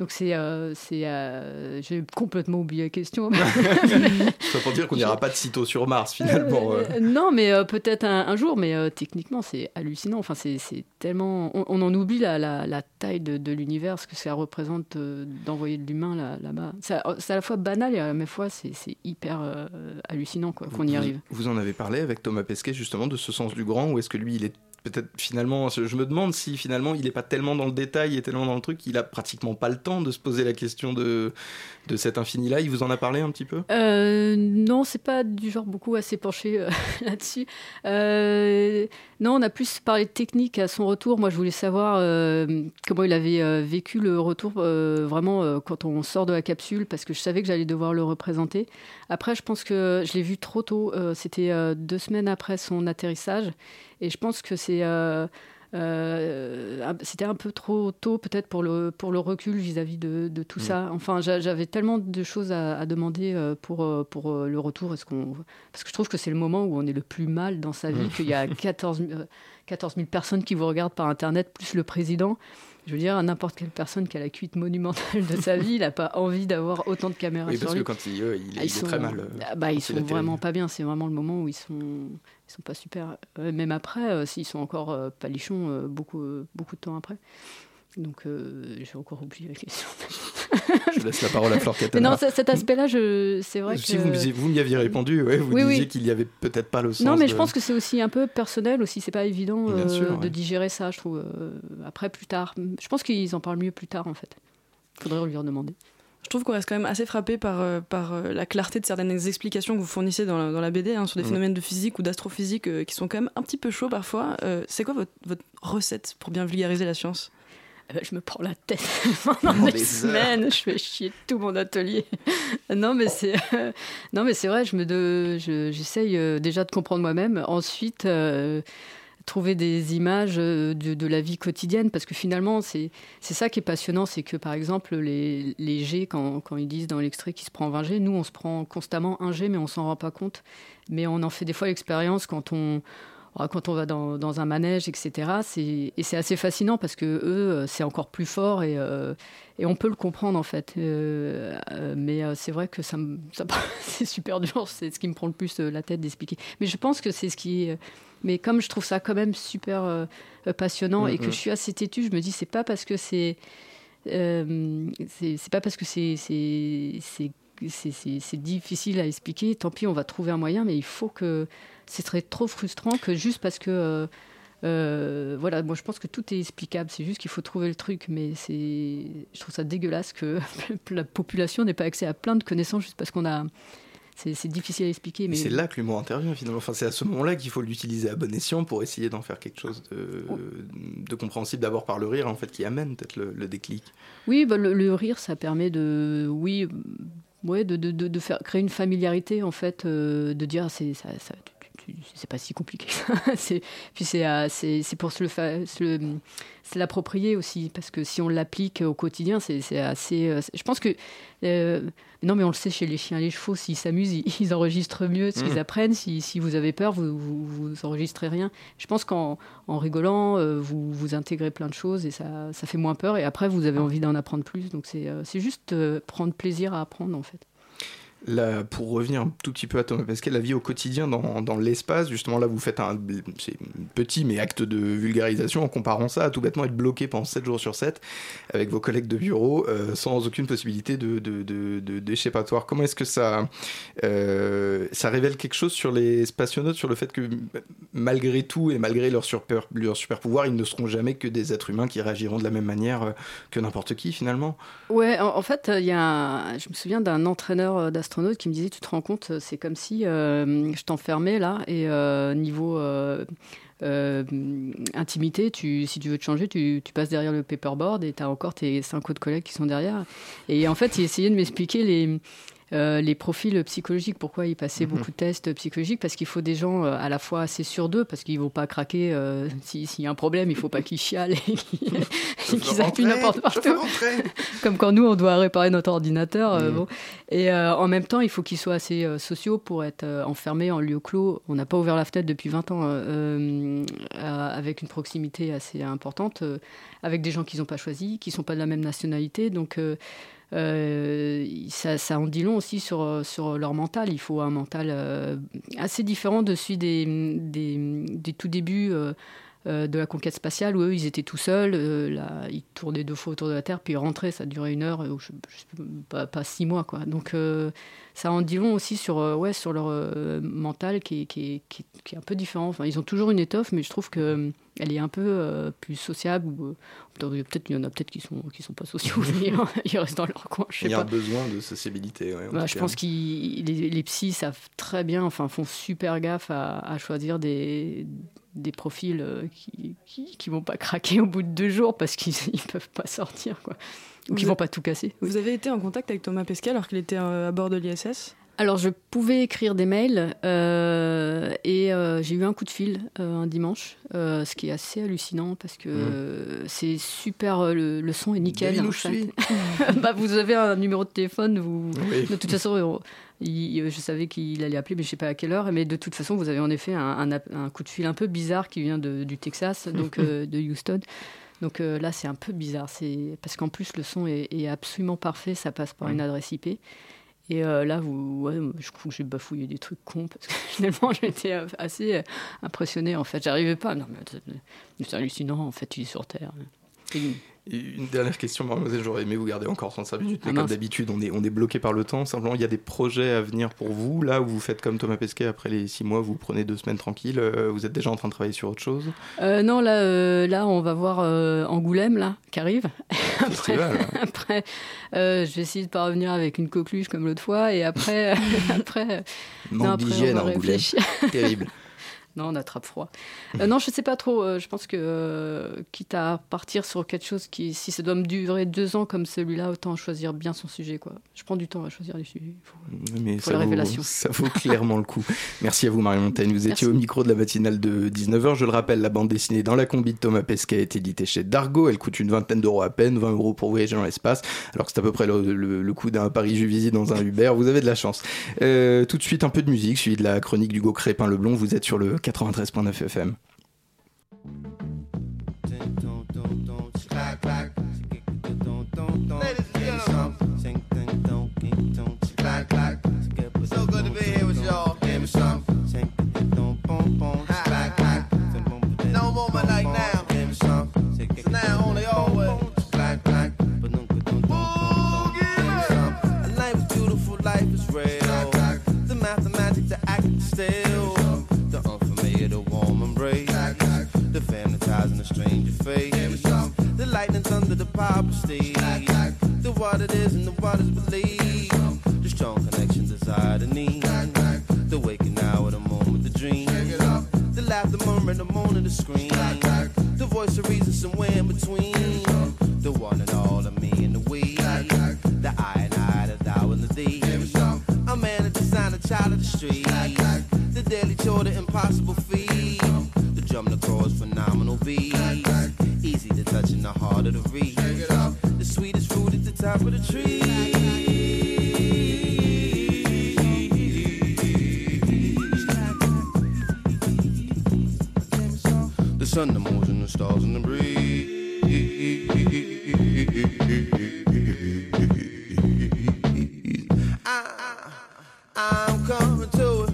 Donc c'est, euh, c'est euh, j'ai complètement oublié la question. Ça veut dire qu'on n'ira pas de sitôt sur Mars finalement. Euh, euh, non, mais euh, peut-être un, un jour. Mais euh, techniquement, c'est hallucinant. Enfin, c'est, c'est tellement, on, on en oublie la, la, la taille de, de l'univers, ce que ça représente euh, d'envoyer de l'humain là, là-bas. C'est, c'est à la fois banal et à la même fois c'est, c'est hyper euh, hallucinant quoi, qu'on vous, y arrive. Vous en avez parlé avec Thomas Pesquet justement de ce sens du grand, ou est-ce que lui il est peut-être finalement, je me demande si finalement il n'est pas tellement dans le détail et tellement dans le truc, il a pratiquement pas le temps de se poser la question de, de cet infini-là. Il vous en a parlé un petit peu ? euh, Non, c'est pas du genre beaucoup assez penché euh, là-dessus. Euh, non, on a plus parlé de technique à son retour. Moi, je voulais savoir euh, comment il avait euh, vécu le retour euh, vraiment euh, quand on sort de la capsule, parce que je savais que j'allais devoir le représenter. Après, je pense que je l'ai vu trop tôt. Euh, c'était euh, deux semaines après son atterrissage. Et je pense que c'est, euh, euh, c'était un peu trop tôt peut-être pour le, pour le recul vis-à-vis de, de tout mmh. ça. Enfin, j'avais tellement de choses à, à demander pour, pour le retour. Est-ce qu'on... Parce que je trouve que c'est le moment où on est le plus mal dans sa vie, mmh. qu'il y a quatorze mille personnes qui vous regardent par Internet, plus le président. Je veux dire, n'importe quelle personne qui a la cuite monumentale de sa vie, il n'a pas envie d'avoir autant de caméras oui, sur lui. Oui, parce que quand il, euh, il, ah, il sont, est très mal... Euh, bah, ils ne sont vraiment pas bien. C'est vraiment le moment où ils ne sont, ils sont pas super. Euh, même après, euh, s'ils sont encore euh, palichons, euh, beaucoup, euh, beaucoup de temps après. Donc, euh, j'ai encore oublié la question. Je laisse la parole à Flor Catala. Non, cet aspect-là, je, c'est vrai si que... Si vous, vous m'y aviez répondu, ouais, vous oui, disiez oui. qu'il n'y avait peut-être pas le sens. Non, mais de... je pense que c'est aussi un peu personnel aussi. C'est pas évident euh, sûr, de ouais. digérer ça, je trouve. Après, plus tard. Je pense qu'ils en parlent mieux plus tard, en fait. Il faudrait lui en demander. Je trouve qu'on reste quand même assez frappé par, par la clarté de certaines explications que vous fournissez dans la, dans la B D, hein, sur des mmh. phénomènes de physique ou d'astrophysique euh, qui sont quand même un petit peu chauds parfois. Euh, c'est quoi votre, votre recette pour bien vulgariser la science ? Euh, je me prends la tête pendant oh, des semaines, heures. Je fais chier tout mon atelier. non, mais c'est, euh, non, mais c'est vrai, je me de, je, j'essaye euh, déjà de comprendre moi-même. Ensuite, euh, trouver des images de, de la vie quotidienne, parce que finalement, c'est, c'est ça qui est passionnant, c'est que par exemple, les, les G, quand, quand ils disent dans l'extrait qu'ils se prend vingt G, nous, on se prend constamment un G, mais on ne s'en rend pas compte. Mais on en fait des fois l'expérience quand on... Quand on va dans, dans un manège, et cetera, c'est, et c'est assez fascinant parce que eux, c'est encore plus fort et, euh, et on peut le comprendre en fait. Euh, mais c'est vrai que ça, ça, c'est super dur, c'est ce qui me prend le plus la tête d'expliquer. Mais je pense que c'est ce qui... Mais comme je trouve ça quand même super euh, passionnant mmh, et que mmh. je suis assez têtue, je me dis c'est pas parce que c'est... Euh, c'est, c'est pas parce que c'est... c'est, c'est C'est, c'est, c'est difficile à expliquer, tant pis on va trouver un moyen, mais il faut que ce serait trop frustrant que juste parce que euh, euh, voilà, moi je pense que tout est explicable, c'est juste qu'il faut trouver le truc, mais c'est, je trouve ça dégueulasse que la population n'ait pas accès à plein de connaissances juste parce qu'on a c'est, c'est difficile à expliquer. Mais... mais c'est là que l'humour intervient finalement, enfin, c'est à ce moment-là qu'il faut l'utiliser à bon escient pour essayer d'en faire quelque chose de, de compréhensible d'abord par le rire en fait, qui amène peut-être le, le déclic. Oui, bah, le, le rire ça permet de... oui Ouais, de, de, de faire, créer une familiarité, en fait, euh, de dire c'est, ça, ça, tu, tu, c'est pas si compliqué que ça. c'est, puis c'est, uh, c'est, c'est pour se, le fa- se, le, se l'approprier aussi, parce que si on l'applique au quotidien, c'est, c'est assez... Euh, c'est, je pense que... Euh, non, mais on le sait, chez les chiens et les chevaux, s'ils s'amusent, ils, ils enregistrent mieux ce mmh. qu'ils apprennent. Si, si vous avez peur, vous, vous, vous enregistrez rien. Je pense qu'en en rigolant, euh, vous, vous intégrez plein de choses et ça, ça fait moins peur. Et après, vous avez envie d'en apprendre plus. Donc, c'est, euh, c'est juste euh, prendre plaisir à apprendre, en fait. Là, pour revenir un tout petit peu à Thomas Pesquet, la vie au quotidien dans, dans l'espace, justement là vous faites un c'est petit mais acte de vulgarisation en comparant ça à tout bêtement être bloqué pendant sept jours sur sept avec vos collègues de bureau euh, sans aucune possibilité de, de, de, de, d'échappatoire. Comment est-ce que ça, euh, ça révèle quelque chose sur les spationautes, sur le fait que malgré tout et malgré leur super, leur super pouvoir, ils ne seront jamais que des êtres humains qui réagiront de la même manière que n'importe qui finalement ? Ouais, en, en fait, y a un, je me souviens d'un entraîneur d'astronomie qui me disait tu te rends compte c'est comme si euh, je t'enfermais là et euh, niveau euh, euh, intimité tu, si tu veux te changer tu, tu passes derrière le paperboard et t'as encore tes cinq autres collègues qui sont derrière et en fait il essayait de m'expliquer les, euh, les profils psychologiques pourquoi il passait mmh. beaucoup de tests psychologiques parce qu'il faut des gens à la fois assez sûrs d'eux parce qu'ils vont pas craquer euh, s'il si y a un problème il faut pas qu'ils chialent et qu'ils, et qu'ils appuient n'importe partout comme quand nous on doit réparer notre ordinateur euh, mmh. bon. Et euh, en même temps, il faut qu'ils soient assez euh, sociaux pour être euh, enfermés en lieu clos. On n'a pas ouvert la fenêtre depuis vingt ans. Euh, euh, avec une proximité assez importante, euh, avec des gens qu'ils n'ont pas choisis, qui ne sont pas de la même nationalité. Donc, euh, euh, ça, ça en dit long aussi sur, sur leur mental. Il faut un mental euh, assez différent de celui des, des, des tout débuts euh, euh, de la conquête spatiale, où eux, ils étaient tout seuls. Euh, là, ils tournaient deux fois autour de la Terre, puis ils rentraient. Ça durait une heure, ou je, je, pas, pas six mois, quoi. Donc... Euh, ça en dit long aussi sur, ouais, sur leur euh, mental qui, qui, qui, qui est un peu différent. Enfin, ils ont toujours une étoffe, mais je trouve qu'elle est un peu euh, plus sociable. Ou, euh, peut-être, il y en a peut-être qui ne sont, qui sont pas sociaux, mais hein, ils restent dans leur coin. Je sais il y a pas. Un besoin de sociabilité. Ouais, bah, je pense que les, les psys savent très bien, enfin, font super gaffe à, à choisir des, des profils euh, qui ne vont pas craquer au bout de deux jours parce qu'ils ne peuvent pas sortir, quoi. Ou qui ne vont pas tout casser. Vous avez été en contact avec Thomas Pesquet alors qu'il était à bord de l'I S S ? Alors, je pouvais écrire des mails euh, et euh, j'ai eu un coup de fil euh, un dimanche, euh, ce qui est assez hallucinant parce que mmh. euh, c'est super, euh, le, le son est nickel. Hein, ça. Bah, vous avez un numéro de téléphone, vous... oui. De toute façon, il, je savais qu'il allait appeler, mais je ne sais pas à quelle heure. Mais de toute façon, vous avez en effet un, un, un coup de fil un peu bizarre qui vient de, du Texas, donc euh, de Houston. Donc euh, là, c'est un peu bizarre, c'est... parce qu'en plus, le son est, est absolument parfait, ça passe par ouais. une adresse I P. Et euh, là, vous... ouais, je crois que j'ai bafouillé des trucs cons, parce que finalement, j'étais assez impressionnée, en fait. J'arrivais pas, non, mais c'est hallucinant, en fait, il est sur Terre. Et... une dernière question, mademoiselle, j'aurais aimé vous garder encore trente-cinq minutes, mais ah, comme d'habitude, on est, on est bloqué par le temps. Simplement, il y a des projets à venir pour vous, là où vous faites comme Thomas Pesquet, après les six mois, vous prenez deux semaines tranquilles, euh, vous êtes déjà en train de travailler sur autre chose ? euh, Non, là, euh, là, on va voir euh, Angoulême, là, qui arrive. après, après euh, je vais essayer de ne pas revenir avec une coqueluche comme l'autre fois, et après... après manque d'hygiène à Angoulême, terrible. Non, on attrape froid. Euh, non, je ne sais pas trop. Euh, je pense que, euh, quitte à partir sur quelque chose qui, si ça doit me durer deux ans comme celui-là, autant choisir bien son sujet, quoi. Je prends du temps à choisir les sujets. Faut, Mais faut ça, la vaut, ça vaut clairement le coup. Merci à vous, Marion Montaigne. Vous étiez Merci. Au micro de la matinale de dix-neuf heures. Je le rappelle, la bande dessinée Dans la combi de Thomas Pesquet est éditée chez Dargo. Elle coûte une vingtaine d'euros à peine, vingt euros pour voyager dans l'espace. Alors que c'est à peu près le, le, le coût d'un Paris-Juvisy dans un Uber. Vous avez de la chance. Euh, tout de suite, un peu de musique, suivi de la chronique d'Hugo Crépin-Leblond. Vous êtes sur le quatre-vingt-treize neuf F M. So good to be here with y'all. No moment like now. So now only always. A life is beautiful, life is real. The mathematics, the act is still. The fantasizing a stranger face. The lightning's under the power stage. The water it is and the water's believed. The strong connection, desire to need. The waking hour, the moment, the dream. The laugh, the murmur, and the moan and the scream. The voice of reason somewhere in between. The one and all, the me and the we. The I and I, the thou and the thee. A man, a design, a child of the street. The daily chore, the impossible feat. Drum the chords, phenomenal beats. Easy to touch and the harder to reach. The sweetest fruit at the top of the tree. The sun, the moon, and the stars and the breeze. I, I'm coming to it.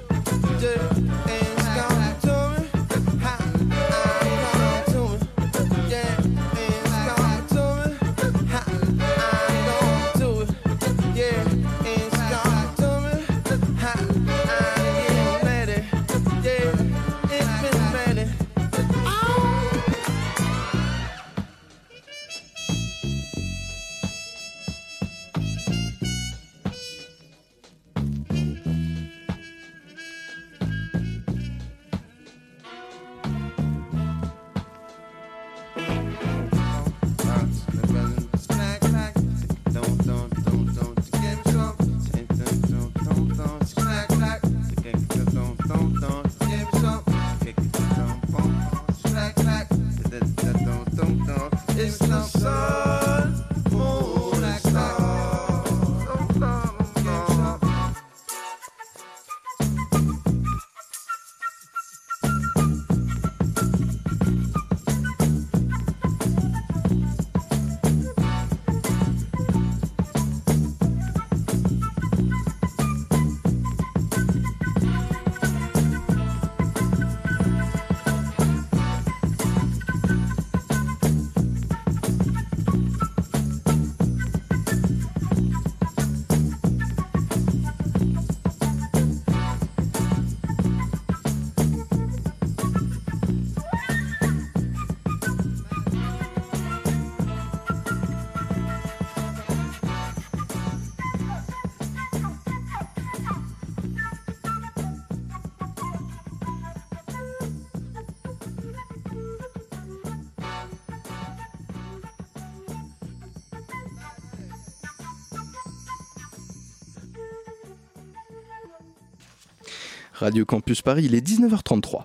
Radio Campus Paris, il est dix-neuf heures trente-trois.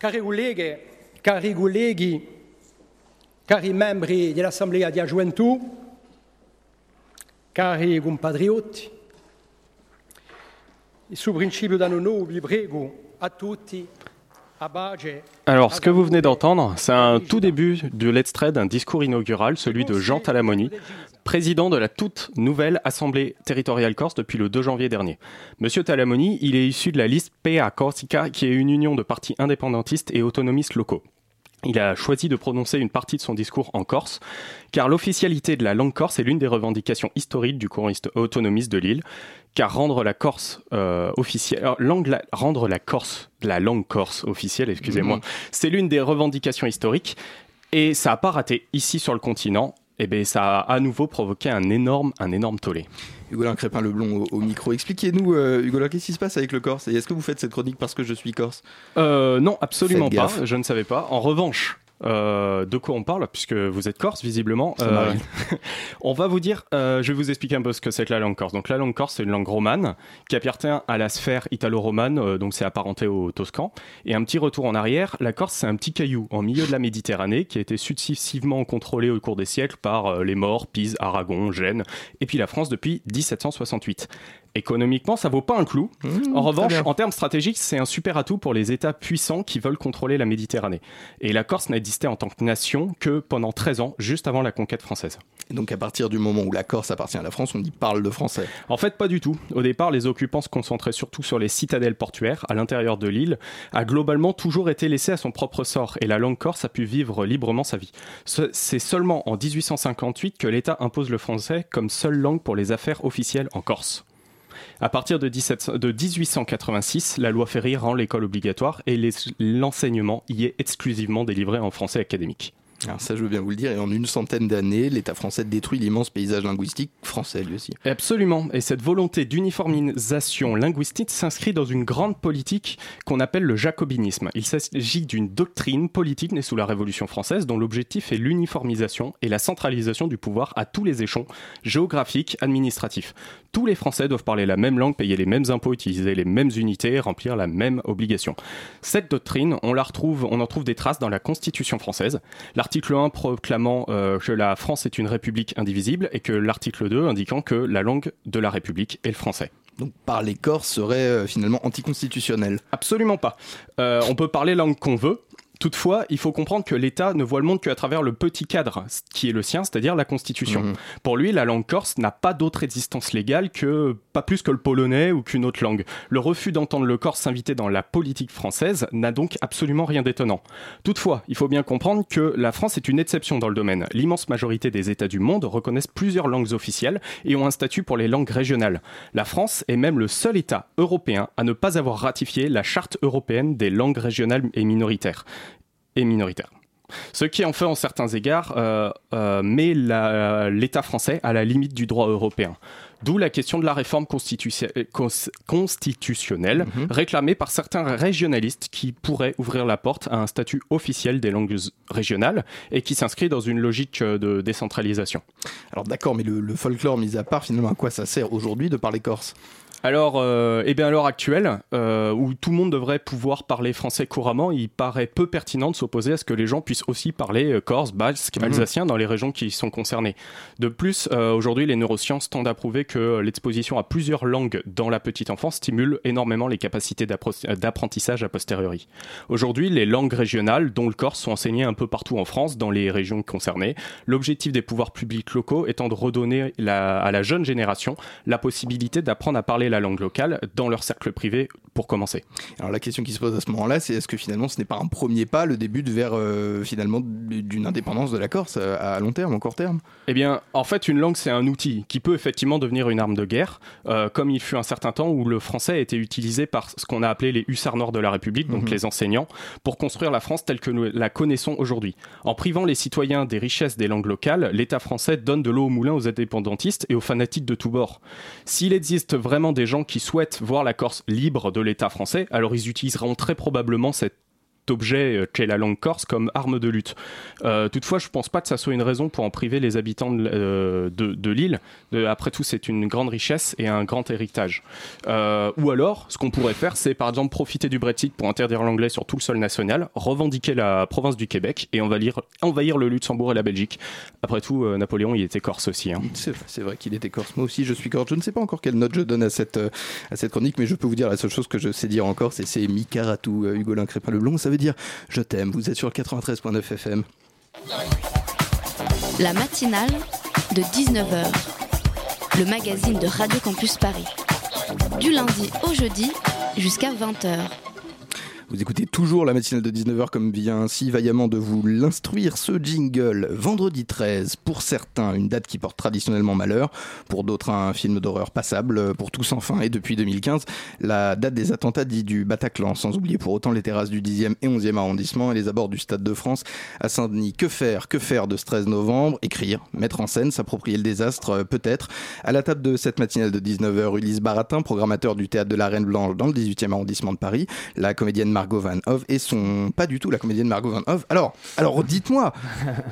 Cari colleghe, cari colleghi, cari membri dell'Assemblea della Gioventù, cari compatriotti, sous principio d'anno vi prego a tutti. Alors, ce que vous venez d'entendre, c'est un tout début de l'extrait d'un discours inaugural, celui de Jean Talamoni, président de la toute nouvelle Assemblée territoriale corse depuis le deux janvier dernier. Monsieur Talamoni, il est issu de la liste P A Corsica, qui est une union de partis indépendantistes et autonomistes locaux. Il a choisi de prononcer une partie de son discours en Corse, car l'officialité de la langue corse est l'une des revendications historiques du courant autonomiste de l'île, car rendre la Corse euh, officielle, la, rendre la Corse, la langue corse officielle, excusez-moi, mmh. c'est l'une des revendications historiques, et ça n'a pas raté ici sur le continent. Eh bien, ça a à nouveau provoqué un énorme, un énorme tollé. Ugolin Crépin-Leblond au, au micro. Expliquez-nous, euh, Ugolin, qu'est-ce qui se passe avec le Corse ? Et est-ce que vous faites cette chronique parce que je suis corse ? euh, Non, absolument pas. Je ne savais pas. En revanche, euh, de quoi on parle, puisque vous êtes corse, visiblement. Euh, on va vous dire, euh, je vais vous expliquer un peu ce que c'est que la langue corse. Donc, la langue corse, c'est une langue romane qui appartient à la sphère italo-romane, euh, donc c'est apparenté au toscan. Et un petit retour en arrière, la Corse, c'est un petit caillou en milieu de la Méditerranée qui a été successivement contrôlé au cours des siècles par euh, les Maures, Pise, Aragon, Gênes, et puis la France depuis dix-sept cent soixante-huit. Économiquement, ça vaut pas un clou. Mmh, en revanche, en termes stratégiques, c'est un super atout pour les États puissants qui veulent contrôler la Méditerranée. Et la Corse n'a existé en tant que nation que pendant treize ans, juste avant la conquête française. Et donc à partir du moment où la Corse appartient à la France, on y parle de français ? En fait, pas du tout. Au départ, les occupants se concentraient surtout sur les citadelles portuaires à l'intérieur de l'île, a globalement toujours été laissée à son propre sort, et la langue corse a pu vivre librement sa vie. C'est seulement en dix-huit cent cinquante-huit que l'État impose le français comme seule langue pour les affaires officielles en Corse. À partir de, dix-sept, de dix-huit cent quatre-vingt-six, la loi Ferry rend l'école obligatoire et les, l'enseignement y est exclusivement délivré en français académique. Alors ça, je veux bien vous le dire, et en une centaine d'années, l'État français détruit l'immense paysage linguistique français lui aussi. Absolument, et cette volonté d'uniformisation linguistique s'inscrit dans une grande politique qu'on appelle le jacobinisme. Il s'agit d'une doctrine politique née sous la Révolution française dont l'objectif est l'uniformisation et la centralisation du pouvoir à tous les échelons géographiques, administratifs. Tous les Français doivent parler la même langue, payer les mêmes impôts, utiliser les mêmes unités, remplir la même obligation. Cette doctrine, on la retrouve, on en trouve des traces dans la Constitution française. L'article un proclamant euh, que la France est une république indivisible et que l'article deux indiquant que la langue de la république est le français. Donc parler corse serait euh, finalement anticonstitutionnel ? Absolument pas. Euh, on peut parler langue qu'on veut. Toutefois, il faut comprendre que l'État ne voit le monde qu'à travers le petit cadre qui est le sien, c'est-à-dire la Constitution. Mmh. Pour lui, la langue corse n'a pas d'autre existence légale que, pas plus que le polonais ou qu'une autre langue. Le refus d'entendre le corse s'inviter dans la politique française n'a donc absolument rien d'étonnant. Toutefois, il faut bien comprendre que la France est une exception dans le domaine. L'immense majorité des États du monde reconnaissent plusieurs langues officielles et ont un statut pour les langues régionales. La France est même le seul État européen à ne pas avoir ratifié la Charte européenne des langues régionales et minoritaires. Et minoritaire. Ce qui en fait, en certains égards, euh, euh, met la, l'État français à la limite du droit européen. D'où la question de la réforme constitution- cons- constitutionnelle, mmh. réclamée par certains régionalistes qui pourraient ouvrir la porte à un statut officiel des langues régionales et qui s'inscrit dans une logique de décentralisation. Alors d'accord, mais le, le folklore mis à part, finalement, à quoi ça sert aujourd'hui de parler corse ? Alors, euh, eh bien à l'heure actuelle, euh, où tout le monde devrait pouvoir parler français couramment, il paraît peu pertinent de s'opposer à ce que les gens puissent aussi parler euh, corse, basque, alsacien dans les régions qui sont concernées. De plus, euh, aujourd'hui, les neurosciences tendent à prouver que l'exposition à plusieurs langues dans la petite enfance stimule énormément les capacités d'appro- d'apprentissage a posteriori. Aujourd'hui, les langues régionales, dont le corse, sont enseignées un peu partout en France, dans les régions concernées. L'objectif des pouvoirs publics locaux étant de redonner la, à la jeune génération la possibilité d'apprendre à parler la langue locale dans leur cercle privé pour commencer. Alors la question qui se pose à ce moment-là, c'est est-ce que finalement ce n'est pas un premier pas, le début de vers euh, finalement d'une indépendance de la Corse à long terme, en court terme ? Eh bien, en fait, une langue c'est un outil qui peut effectivement devenir une arme de guerre, euh, comme il fut un certain temps où le français a été utilisé par ce qu'on a appelé les hussards noirs de la République, donc mmh. les enseignants, pour construire la France telle que nous la connaissons aujourd'hui. En privant les citoyens des richesses des langues locales, l'État français donne de l'eau au moulin aux indépendantistes et aux fanatiques de tous bords. S'il existe vraiment des gens qui souhaitent voir la Corse libre de l'État français, alors ils utiliseront très probablement cette objet qu'est la langue corse comme arme de lutte. Euh, toutefois, je ne pense pas que ça soit une raison pour en priver les habitants de, euh, de, de l'île. De, après tout, c'est une grande richesse et un grand héritage. Euh, ou alors, ce qu'on pourrait faire, c'est par exemple profiter du Brexit pour interdire l'anglais sur tout le sol national, revendiquer la province du Québec et envahir, envahir le Luxembourg et la Belgique. Après tout, euh, Napoléon, il était corse aussi. Hein. C'est, c'est vrai qu'il était corse. Moi aussi, je suis corse. Je ne sais pas encore quelle note je donne à cette, euh, à cette chronique, mais je peux vous dire la seule chose que je sais dire en Corse, et c'est Mikaratou, euh, Ugolin Crépin-Leblond. Ça veut dire « Je t'aime ». Vous êtes sur quatre-vingt-treize virgule neuf F M. La matinale de dix-neuf heures, le magazine de Radio Campus Paris. Du lundi au jeudi jusqu'à vingt heures. Vous écoutez toujours la matinale de dix-neuf heures comme vient ainsi vaillamment de vous l'instruire ce jingle. Vendredi treize, pour certains, une date qui porte traditionnellement malheur, pour d'autres un film d'horreur passable, pour tous sans fin et depuis deux mille quinze, la date des attentats dits du Bataclan, sans oublier pour autant les terrasses du dixième et onzième arrondissement et les abords du Stade de France à Saint-Denis. Que faire, que faire de ce treize novembre? Écrire, mettre en scène, s'approprier le désastre, peut-être. À la table de cette matinale de dix-neuf heures, Ulysse Baratin, programmateur du Théâtre de la Reine Blanche dans le dix-huitième arrondissement de Paris, la comédienne Margot Van Hove et son... Pas du tout la comédienne Margot Van Hove. Alors, alors dites-moi.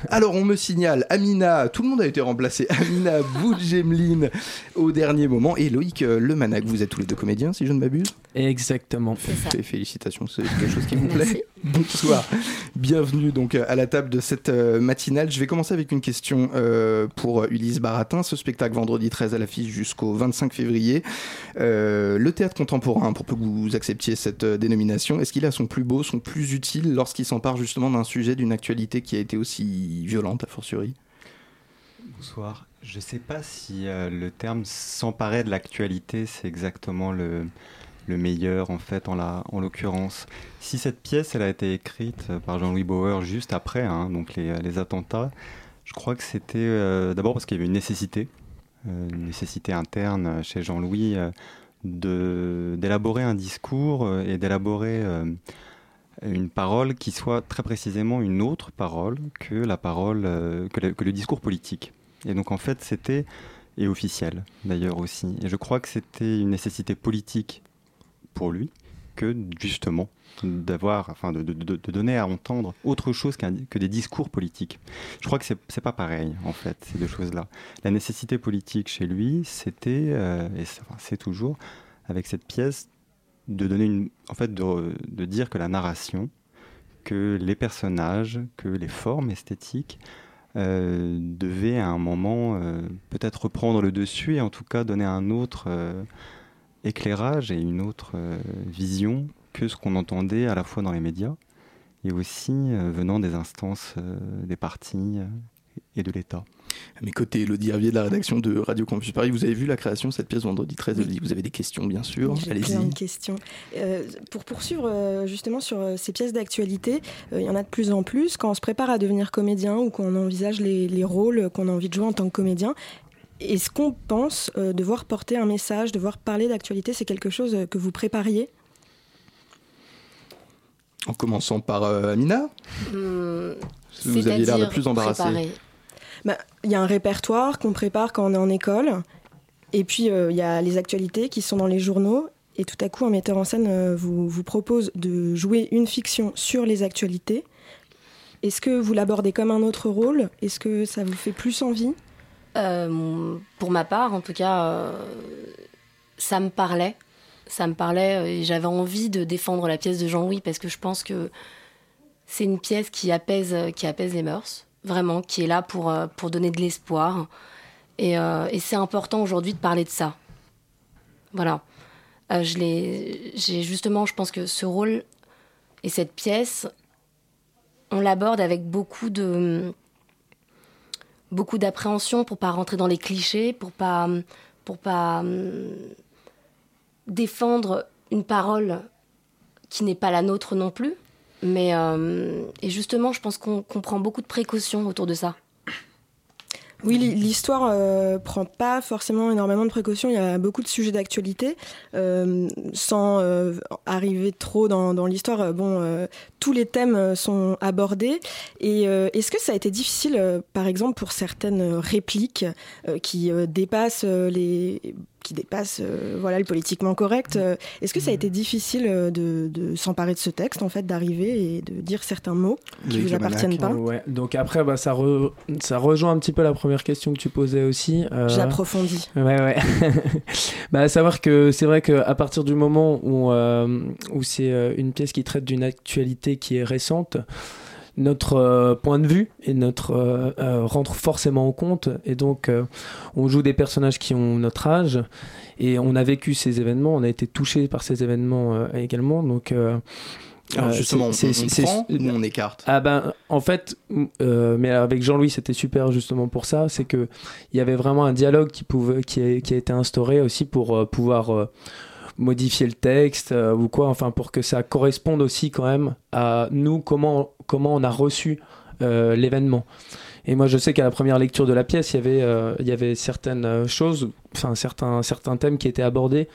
Alors, on me signale Amina. Tout le monde a été remplacé. Amina Boudjemline au dernier moment. Et Loïc Le Manac'h. Vous êtes tous les deux comédiens, si je ne m'abuse. Exactement. C'est félicitations. C'est quelque chose qui me plaît. Bonsoir. Bienvenue donc à la table de cette matinale. Je vais commencer avec une question euh, pour Ulysse Baratin. Ce spectacle vendredi treize à l'affiche jusqu'au vingt-cinq février. Euh, le théâtre contemporain, pour que vous acceptiez cette dénomination, est-ce qu'il à son plus beau, son plus utile lorsqu'il s'empare justement d'un sujet, d'une actualité qui a été aussi violente a fortiori? Bonsoir. Je ne sais pas si euh, le terme s'emparer de l'actualité, c'est exactement le, le meilleur en fait en, la, en l'occurrence. Si cette pièce elle a été écrite par Jean-Louis Bauer juste après, hein, donc les, les attentats, je crois que c'était euh, d'abord parce qu'il y avait une nécessité, euh, une nécessité interne chez Jean-Louis, euh, De, d'élaborer un discours et d'élaborer euh, une parole qui soit très précisément une autre parole que la parole euh, que, le, que le discours politique. Et donc en fait c'était, et officiel d'ailleurs aussi, et je crois que c'était une nécessité politique pour lui que justement d'avoir, enfin de, de, de, de donner à entendre autre chose qu'un, que des discours politiques. Je crois que c'est, c'est pas pareil en fait, ces deux choses-là. La nécessité politique chez lui, c'était euh, et c'est, enfin, c'est toujours avec cette pièce de donner une, en fait, de, de dire que la narration, que les personnages, que les formes esthétiques euh, devaient à un moment euh, peut-être reprendre le dessus et en tout cas donner un autre euh, éclairage et une autre euh, vision que ce qu'on entendait à la fois dans les médias et aussi euh, venant des instances euh, des partis euh, et de l'État. À mes côtés, Elodie Hervier de la rédaction de Radio Campus Paris. Vous avez vu la création de cette pièce vendredi treize. Oui. Vous avez des questions, bien sûr. J'ai Allez-y. Plein de questions. Euh, pour poursuivre euh, justement sur euh, ces pièces d'actualité, euh, il y en a de plus en plus. Quand on se prépare à devenir comédien ou qu'on envisage les, les rôles qu'on a envie de jouer en tant que comédien, est-ce qu'on pense euh, devoir porter un message, devoir parler d'actualité? C'est quelque chose euh, que vous prépariez? En commençant par euh, Amina, mmh, vous aviez l'air le plus embarrassée. Il bah, y a un répertoire qu'on prépare quand on est en école. Et puis, il euh, y a les actualités qui sont dans les journaux. Et tout à coup, un metteur en scène euh, vous, vous propose de jouer une fiction sur les actualités. Est-ce que vous l'abordez comme un autre rôle? Est-ce que ça vous fait plus envie? Euh, pour ma part, en tout cas, euh, ça me parlait. Ça me parlait et j'avais envie de défendre la pièce de Jean-Louis parce que je pense que c'est une pièce qui apaise, qui apaise les mœurs, vraiment, qui est là pour, pour donner de l'espoir. Et, euh, et c'est important aujourd'hui de parler de ça. Voilà. Euh, je l'ai, j'ai justement, je pense que ce rôle et cette pièce, on l'aborde avec beaucoup de... beaucoup d'appréhension pour pas rentrer dans les clichés, pour pas pour pas hum, défendre une parole qui n'est pas la nôtre non plus. Mais euh, et justement, je pense qu'on, qu'on prend beaucoup de précautions autour de ça. Oui, l'histoire euh, prend pas forcément énormément de précautions. Il y a beaucoup de sujets d'actualité. Euh, sans euh, arriver trop dans, dans l'histoire, bon, euh, tous les thèmes sont abordés. Et euh, est-ce que ça a été difficile, euh, par exemple, pour certaines répliques euh, qui euh, dépassent les qui dépasse euh, voilà, le politiquement correct. Est-ce que ça a été difficile de, de s'emparer de ce texte, en fait, d'arriver et de dire certains mots qui ne vous appartiennent pas ? Ouais. Donc après, bah, ça, re, ça rejoint un petit peu la première question que tu posais aussi. Euh... J'approfondis. Ouais, ouais. bah, à savoir que c'est vrai qu'à partir du moment où, euh, où c'est une pièce qui traite d'une actualité qui est récente, notre euh, point de vue et notre euh, euh, rentre forcément en compte, et donc euh, on joue des personnages qui ont notre âge et on a vécu ces événements, on a été touché par ces événements euh, également, donc euh, alors justement euh, c'est, on, c'est, on c'est, prend c'est, ou on écarte ah ben en fait euh, mais avec Jean-Louis c'était super justement pour ça, c'est que il y avait vraiment un dialogue qui pouvait qui a, qui a été instauré aussi pour euh, pouvoir euh, modifier le texte euh, ou quoi, enfin pour que ça corresponde aussi quand même à nous, comment comment on a reçu euh, l'événement. Et moi je sais qu'à la première lecture de la pièce il y avait euh, il y avait certaines choses, enfin certains certains thèmes qui étaient abordés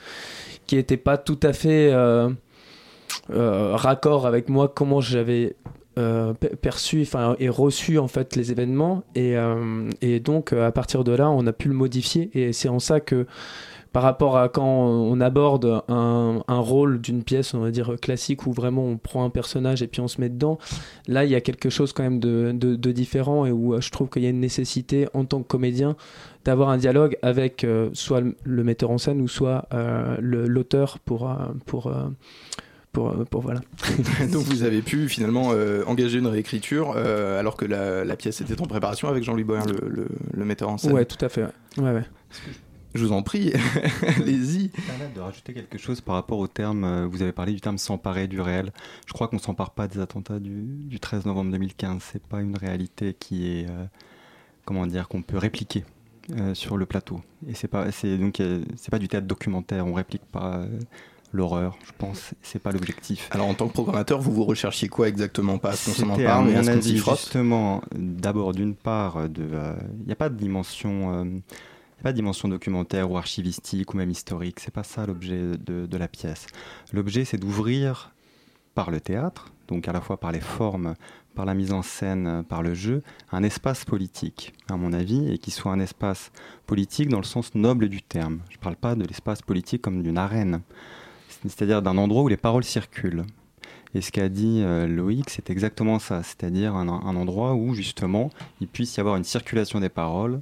qui n'étaient pas tout à fait euh, euh, raccord avec moi, comment j'avais euh, perçu enfin et reçu en fait les événements, et euh, et donc à partir de là on a pu le modifier, et c'est en ça que par rapport à quand on aborde un, un rôle d'une pièce, on va dire classique, où vraiment on prend un personnage et puis on se met dedans, là il y a quelque chose quand même de, de, de différent, et où je trouve qu'il y a une nécessité en tant que comédien d'avoir un dialogue avec euh, soit le, le metteur en scène ou soit euh, le, l'auteur pour... Euh, pour euh, Pour, pour voilà. Donc vous avez pu finalement euh, engager une réécriture euh, alors que la, la pièce était en préparation avec Jean-Louis Bauer, le, le, le metteur en scène. Ouais, tout à fait. Ouais, ouais. ouais. Je vous en prie, allez-y. De rajouter quelque chose par rapport au terme, vous avez parlé du terme s'emparer du réel. Je crois qu'on ne s'empare pas des attentats du, du treize novembre deux mille quinze. C'est pas une réalité qui est, euh, comment dire, qu'on peut répliquer euh, sur le plateau. Et c'est pas, c'est donc euh, c'est pas du théâtre documentaire. On réplique pas euh, l'horreur, je pense. C'est pas l'objectif. Alors en tant que programmateur, vous vous recherchiez quoi exactement ? Pas ce qu'on s'en empare, mais à ce qu'on s'y frotte. Justement, d'abord d'une part, de, euh, y a pas de dimension. Euh, pas dimension documentaire ou archivistique ou même historique, c'est pas ça l'objet de, de la pièce. L'objet c'est d'ouvrir par le théâtre, donc à la fois par les formes, par la mise en scène, par le jeu, un espace politique, à mon avis, et qui soit un espace politique dans le sens noble du terme. Je parle pas de l'espace politique comme d'une arène, c'est-à-dire d'un endroit où les paroles circulent. Et ce qu'a dit euh, Loïc, c'est exactement ça, c'est-à-dire un, un endroit où justement il puisse y avoir une circulation des paroles,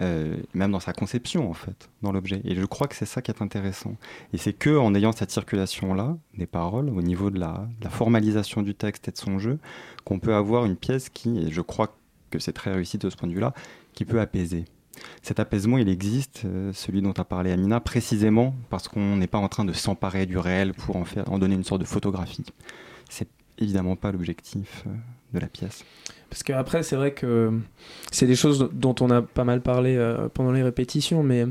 Euh, même dans sa conception en fait, dans l'objet. Et je crois que c'est ça qui est intéressant. Et c'est qu'en ayant cette circulation-là, des paroles, au niveau de la, de la formalisation du texte et de son jeu, qu'on peut avoir une pièce qui, et je crois que c'est très réussi de ce point de vue-là, qui peut apaiser. Cet apaisement, il existe, euh, celui dont a parlé Amina, précisément parce qu'on n'est pas en train de s'emparer du réel pour en, faire, en donner une sorte de photographie. C'est évidemment pas l'objectif euh, de la pièce. Parce qu'après, c'est vrai que c'est des choses dont on a pas mal parlé euh, pendant les répétitions, mais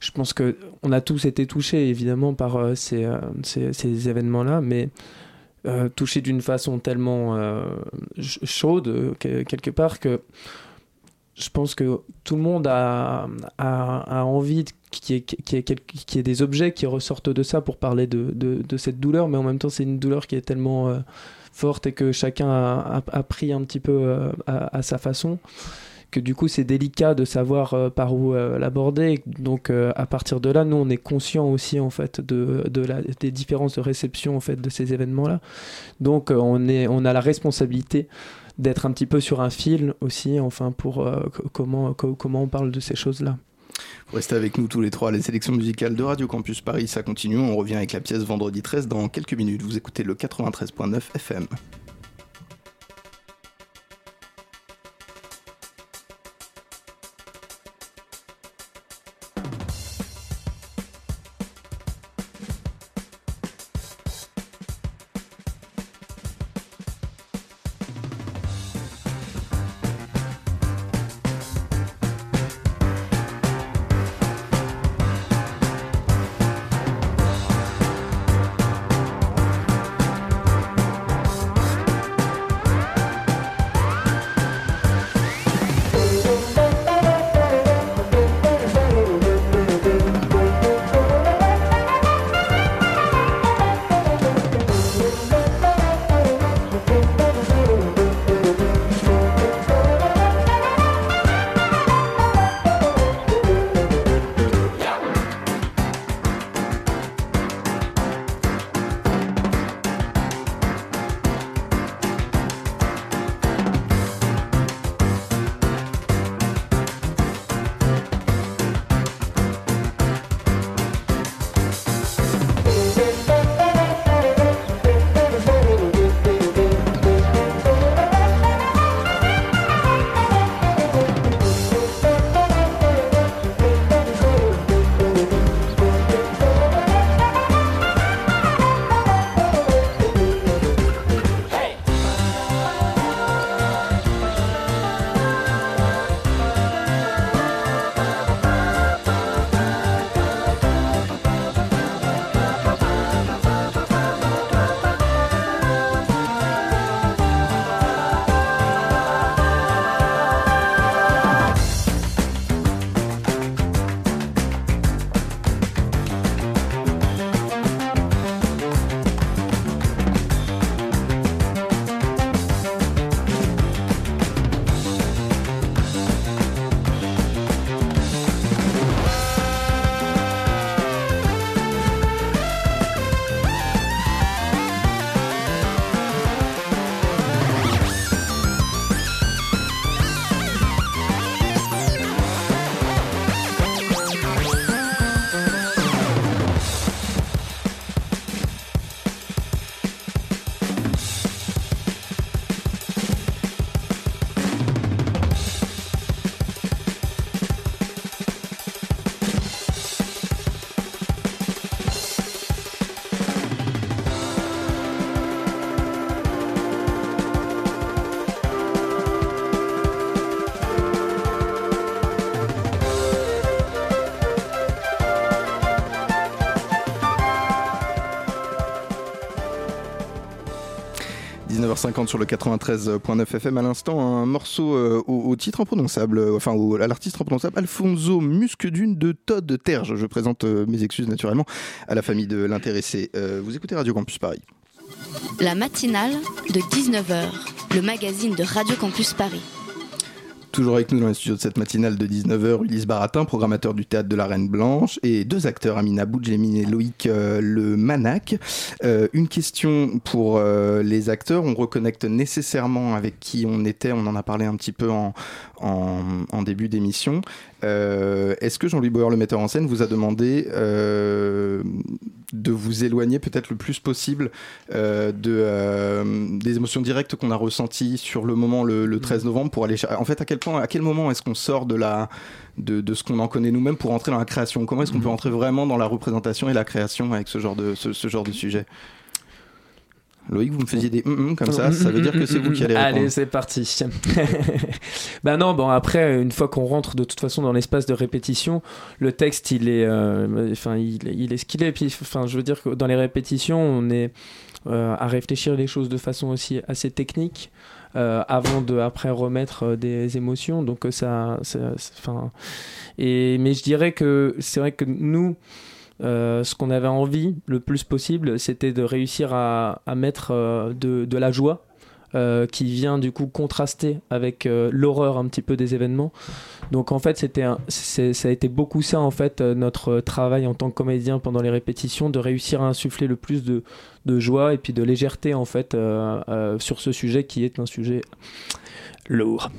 je pense qu'on a tous été touchés, évidemment, par euh, ces, euh, ces, ces événements-là, mais euh, touchés d'une façon tellement euh, chaude, euh, quelque part, que je pense que tout le monde a, a, a envie qu'il y ait, qu'il y ait, qu'il y ait des objets qui ressortent de ça pour parler de, de, de cette douleur, mais en même temps, c'est une douleur qui est tellement... Euh, forte, et que chacun a, a, a pris un petit peu euh, à, à sa façon, que du coup c'est délicat de savoir euh, par où euh, l'aborder. Donc euh, à partir de là, nous on est conscient aussi en fait de, de la, des différences de réception en fait de ces événements là. Donc euh, on, est, on a la responsabilité d'être un petit peu sur un fil aussi, enfin pour euh, comment, comment on parle de ces choses là. Vous restez avec nous tous les trois. Les sélections musicales de Radio Campus Paris, ça continue. On revient avec la pièce Vendredi treize dans quelques minutes. Vous écoutez le quatre-vingt-treize virgule neuf F M. dix-neuf heures cinquante sur le quatre-vingt-treize virgule neuf F M. À l'instant, un morceau euh, au, au titre imprononçable, euh, enfin au, à l'artiste imprononçable, Alfonso Musquedune de Todd Terge. Je présente euh, mes excuses naturellement à la famille de l'intéressé. Euh, vous écoutez Radio Campus Paris. La matinale de dix-neuf heures, le magazine de Radio Campus Paris. Toujours avec nous dans les studios de cette matinale de dix-neuf heures, Ulysse Baratin, programmateur du Théâtre de la Reine Blanche, et deux acteurs, Amina Boudjemine et Loïc euh, Le Manac'h. Euh, une question pour euh, les acteurs, on reconnecte nécessairement avec qui on était, on en a parlé un petit peu en, en, en début d'émission. Euh, est-ce que Jean-Louis Bauer, le metteur en scène, vous a demandé euh, de vous éloigner peut-être le plus possible euh, de, euh, des émotions directes qu'on a ressenties sur le moment le, le treize novembre pour aller... En fait, à quel À quel moment est-ce qu'on sort de, la, de, de ce qu'on en connaît nous-mêmes pour entrer dans la création? Comment est-ce qu'on peut entrer vraiment dans la représentation et la création avec ce genre de, ce, ce genre de sujet? Loïc, vous me faisiez des mm-mm comme ça, ça veut dire que c'est vous qui allez répondre. Allez, c'est parti. Ben non, bon, après, une fois qu'on rentre de toute façon dans l'espace de répétition, le texte, il est, euh, enfin, il, il est ce qu'il est. Puis, enfin, je veux dire que dans les répétitions, on est euh, à réfléchir les choses de façon aussi assez technique. Euh, avant de après remettre euh, des émotions, donc euh, ça, enfin, et mais je dirais que c'est vrai que nous, euh, ce qu'on avait envie le plus possible, c'était de réussir à, à mettre euh, de, de la joie euh, qui vient du coup contraster avec euh, l'horreur un petit peu des événements. Donc en fait, c'était un, c'est, ça a été beaucoup ça en fait euh, notre travail en tant que comédien pendant les répétitions, de réussir à insuffler le plus de de joie et puis de légèreté en fait euh, euh, sur ce sujet qui est un sujet lourd.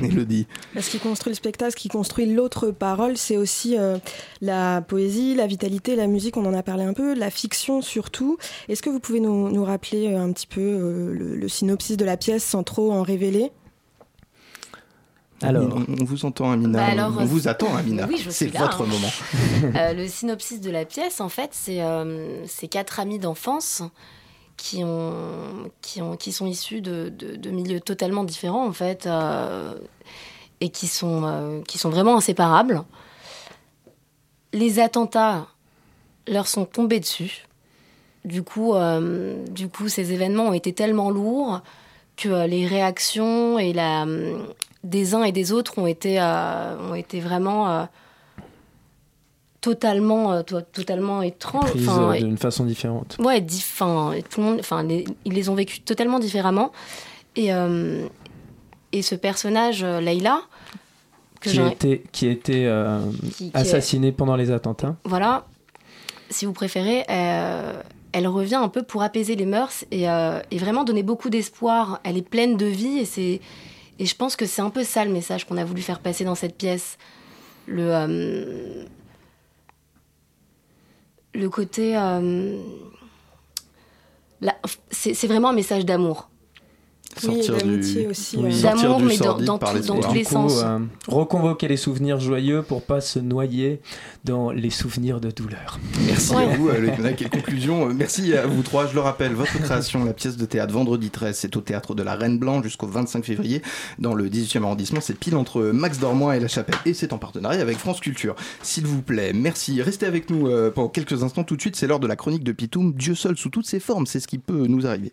Elodie. Ce qui construit le spectacle, ce qui construit l'autre parole, c'est aussi euh, la poésie, la vitalité, la musique, on en a parlé un peu, la fiction surtout. Est-ce que vous pouvez nous, nous rappeler euh, un petit peu euh, le, le synopsis de la pièce sans trop en révéler ? Alors, on vous entend, Amina. Bah alors, on vous attend, Amina. Oui, c'est là, votre hein. moment. Euh, le synopsis de la pièce, en fait, c'est, euh, c'est quatre amis d'enfance qui, ont, qui, ont, qui sont issus de, de, de milieux totalement différents, en fait, euh, et qui sont, euh, qui sont vraiment inséparables. Les attentats leur sont tombés dessus. Du coup, euh, du coup ces événements ont été tellement lourds que euh, les réactions et la... des uns et des autres ont été, euh, ont été vraiment euh, totalement, euh, to- totalement étranges. Prise euh, d'une et, façon différente. Ouais, diff- tout le monde, les, ils les ont vécus totalement différemment. Et, euh, et ce personnage, euh, Leïla... Que qui, a été, qui a été euh, qui, qui assassinée est... pendant les attentats. Voilà. Si vous préférez, euh, elle revient un peu pour apaiser les mœurs et, euh, et vraiment donner beaucoup d'espoir. Elle est pleine de vie et c'est... Et je pense que c'est un peu ça le message qu'on a voulu faire passer dans cette pièce. Le, euh, le côté... Euh, la, c'est, c'est vraiment un message d'amour. Sortir oui, d'amitié du... aussi. Oui. D'amour, mais dans, dans, tout, dans tous les coup, sens. Euh, reconvoquer les souvenirs joyeux pour pas se noyer dans les souvenirs de douleur. Merci ouais. à vous, Loïc Manac'h. Quelle conclusion. Merci à vous trois. Je le rappelle, votre création, la pièce de théâtre Vendredi treize, c'est au Théâtre de la Reine Blanche jusqu'au vingt-cinq février dans le dix-huitième arrondissement. C'est pile entre Max Dormoy et La Chapelle. Et c'est en partenariat avec France Culture. S'il vous plaît, merci. Restez avec nous pendant quelques instants. Tout de suite, c'est l'heure de la chronique de Pitoum. Dieu seul sous toutes ses formes, c'est ce qui peut nous arriver.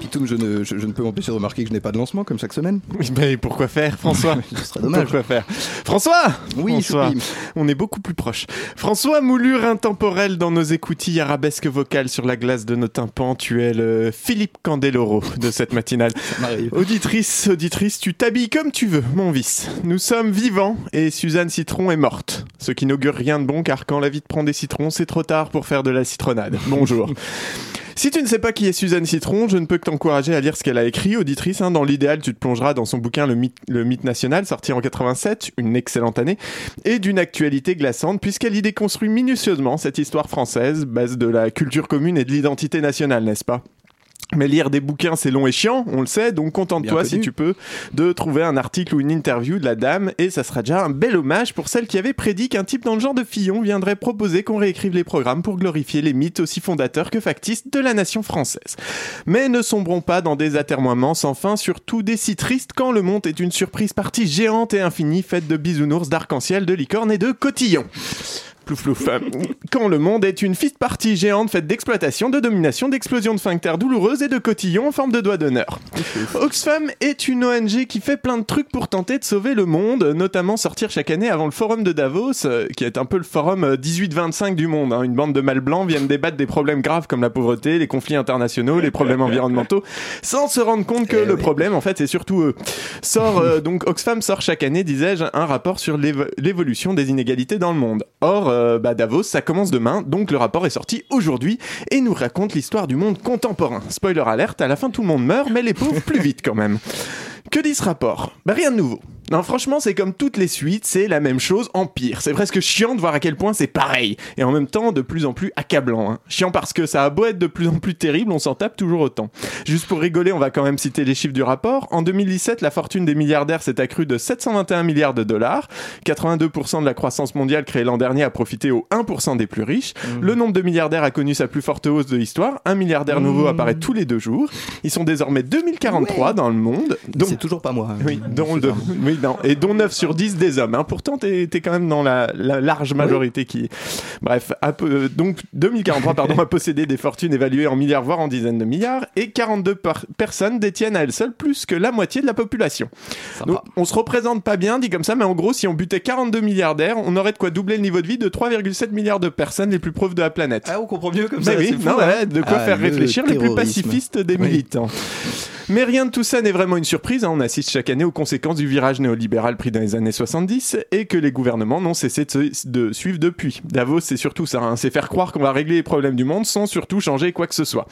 Pitoum, je ne, je, je ne peux m'empêcher de remarquer que je n'ai pas de lancement comme chaque semaine. Mais pourquoi faire, François ? Ce serait dommage. Pourquoi faire ? François ! Oui, François. On est beaucoup plus proches. François, moulure intemporelle dans nos écoutilles, arabesque vocale sur la glace de nos tympans, tu es le Philippe Candeloro de cette matinale. Auditrice, auditrice, tu t'habilles comme tu veux, mon vice. Nous sommes vivants et Suzanne Citron est morte. Ce qui n'augure rien de bon car quand la vie te prend des citrons, c'est trop tard pour faire de la citronnade. Bonjour. Si tu ne sais pas qui est Suzanne Citron, je ne peux que t'encourager à lire ce qu'elle a écrit, auditrice. Hein, dans l'idéal, tu te plongeras dans son bouquin Le Mythe, le mythe national, sorti en quatre-vingt-sept, une excellente année, et d'une actualité glaçante, puisqu'elle y déconstruit minutieusement cette histoire française, base de la culture commune et de l'identité nationale, n'est-ce pas ? Mais lire des bouquins, c'est long et chiant, on le sait, donc contente-toi, si tu peux, de trouver un article ou une interview de la dame, et ça sera déjà un bel hommage pour celle qui avait prédit qu'un type dans le genre de Fillon viendrait proposer qu'on réécrive les programmes pour glorifier les mythes aussi fondateurs que factices de la nation française. Mais ne sombrons pas dans des atermoiements sans fin, surtout des si tristes, quand le monde est une surprise partie géante et infinie, faite de bisounours, d'arc-en-ciel, de licornes et de cotillons. Plouf plouf. Quand le monde est une fist party géante faite d'exploitation, de domination, d'explosions de sphincters douloureuses et de cotillons en forme de doigts d'honneur. Oxfam est une O N G qui fait plein de trucs pour tenter de sauver le monde, notamment sortir chaque année avant le forum de Davos, euh, qui est un peu le forum dix-huit vingt-cinq du monde. Hein. Une bande de mâles blancs viennent débattre des problèmes graves comme la pauvreté, les conflits internationaux, les problèmes environnementaux, sans se rendre compte que eh le oui. problème, en fait, c'est surtout eux. Sort, euh, donc Oxfam sort chaque année, disais-je, un rapport sur l'évo- l'évolution des inégalités dans le monde. Or, Bah Davos, ça commence demain, donc le rapport est sorti aujourd'hui et nous raconte l'histoire du monde contemporain. Spoiler alerte, à la fin tout le monde meurt, mais les pauvres plus vite quand même. Que dit ce rapport ? Bah rien de nouveau. Non, franchement, c'est comme toutes les suites, c'est la même chose en pire. C'est presque chiant de voir à quel point c'est pareil. Et en même temps, de plus en plus accablant. Hein. Chiant parce que ça a beau être de plus en plus terrible, on s'en tape toujours autant. Juste pour rigoler, on va quand même citer les chiffres du rapport. En deux mille dix-sept, la fortune des milliardaires s'est accrue de sept cent vingt et un milliards de dollars. quatre-vingt-deux pour cent de la croissance mondiale créée l'an dernier a profité aux un pour cent des plus riches. Mmh. Le nombre de milliardaires a connu sa plus forte hausse de l'histoire. Un milliardaire mmh. nouveau apparaît tous les deux jours. Ils sont désormais deux mille quarante-trois ouais. dans le monde. Donc, c'est toujours pas moi. Hein. Oui, dont le... oui. Non. Et dont neuf sur dix des hommes. Hein. Pourtant, t'es, t'es quand même dans la, la large majorité oui. qui... Bref, à, euh, donc deux mille quarante-trois pardon, a possédé des fortunes évaluées en milliards, voire en dizaines de milliards, et quarante-deux par- personnes détiennent à elles seules plus que la moitié de la population. Sympa. Donc, on se représente pas bien, dit comme ça, mais en gros, si on butait quarante-deux milliardaires, on aurait de quoi doubler le niveau de vie de trois virgule sept milliards de personnes les plus pauvres de la planète. Ah, on comprend mieux comme mais ça, oui, c'est fou, non, ouais, de quoi ah, faire le réfléchir terrorisme. Les plus pacifistes des oui. militants. Mais rien de tout ça n'est vraiment une surprise, hein. On assiste chaque année aux conséquences du virage néolibéral pris dans les années soixante-dix et que les gouvernements n'ont cessé de, de suivre depuis. Davos, c'est surtout ça, hein. C'est faire croire qu'on va régler les problèmes du monde sans surtout changer quoi que ce soit.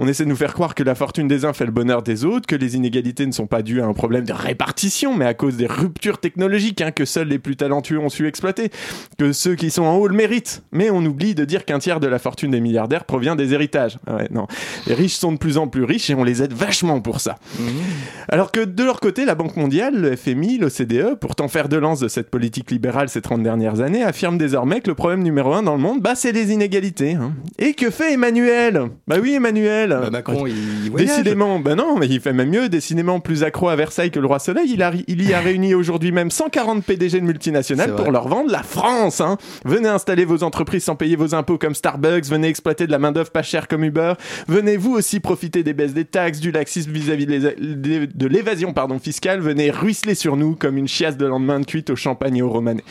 On essaie de nous faire croire que la fortune des uns fait le bonheur des autres, que les inégalités ne sont pas dues à un problème de répartition, mais à cause des ruptures technologiques, hein, que seuls les plus talentueux ont su exploiter, que ceux qui sont en haut le méritent. Mais on oublie de dire qu'un tiers de la fortune des milliardaires provient des héritages. Ouais, non. Les riches sont de plus en plus riches et on les aide vachement pour ça. Mmh. Alors que de leur côté, la Banque mondiale, le F M I, l'O C D E, pourtant fer de lance de cette politique libérale ces trente dernières années, affirment désormais que le problème numéro un dans le monde, bah, c'est les inégalités. Hein. Et que fait Emmanuel ? Bah oui, Emmanuel. Bah, Macron, ouais. il voyage. Décidément, bah non, mais il fait même mieux, décidément plus accro à Versailles que le Roi Soleil, il, a, il y a réuni aujourd'hui même cent quarante P D G de multinationales pour leur vendre la France. Hein. Venez installer vos entreprises sans payer vos impôts comme Starbucks, venez exploiter de la main-d'œuvre pas chère comme Uber, venez vous aussi profiter des baisses des taxes, du laxisme vis-à-vis de l'évasion pardon, fiscale, venez ruisseler sur nous comme une chiasse de lendemain de cuite au champagne et au romanais.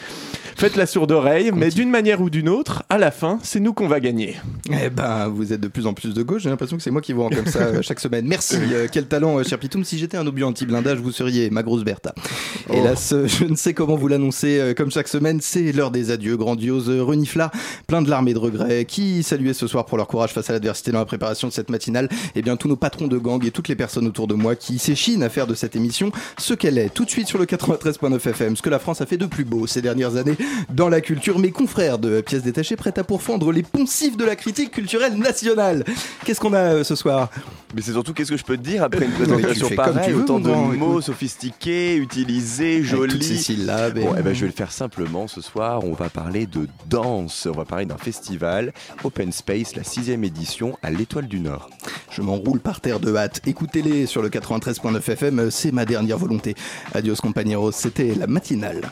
Faites la sourde oreille, Continue. Mais d'une manière ou d'une autre, à la fin, c'est nous qu'on va gagner. Eh ben, vous êtes de plus en plus de gauche, j'ai l'impression que c'est moi qui vous rends comme ça chaque semaine. Merci, euh, quel talent, euh, cher Pitoum. Si j'étais un obus anti-blindage, vous seriez ma grosse Bertha. Oh. Hélas, euh, je ne sais comment vous l'annoncer, euh, comme chaque semaine, c'est l'heure des adieux grandioses, euh, reniflards, plein de larmes et de regrets, qui saluaient ce soir pour leur courage face à l'adversité dans la préparation de cette matinale. Eh bien, tous nos patrons de gang et toutes les personnes autour de moi qui s'échinent à faire de cette émission ce qu'elle est. Tout de suite sur le quatre-vingt-treize virgule neuf F M, ce que la France a fait de plus beau ces dernières années dans la culture, mes confrères de Pièces Détachées prêtent à pourfendre les poncifs de la critique culturelle nationale. Qu'est-ce qu'on a euh, ce soir ? Mais c'est surtout qu'est-ce que je peux te dire après une présentation pareille, autant de mots écoute. sophistiqués, utilisés, jolis. Toutes ces syllabes. Bon, et ben, je vais le faire simplement ce soir. On va parler de danse. On va parler d'un festival, Open Space, la sixième édition à l'Étoile du Nord. Je m'enroule par terre de hâte. Écoutez-les sur le quatre-vingt-treize virgule neuf F M, c'est ma dernière volonté. Adios, compañeros, c'était la matinale.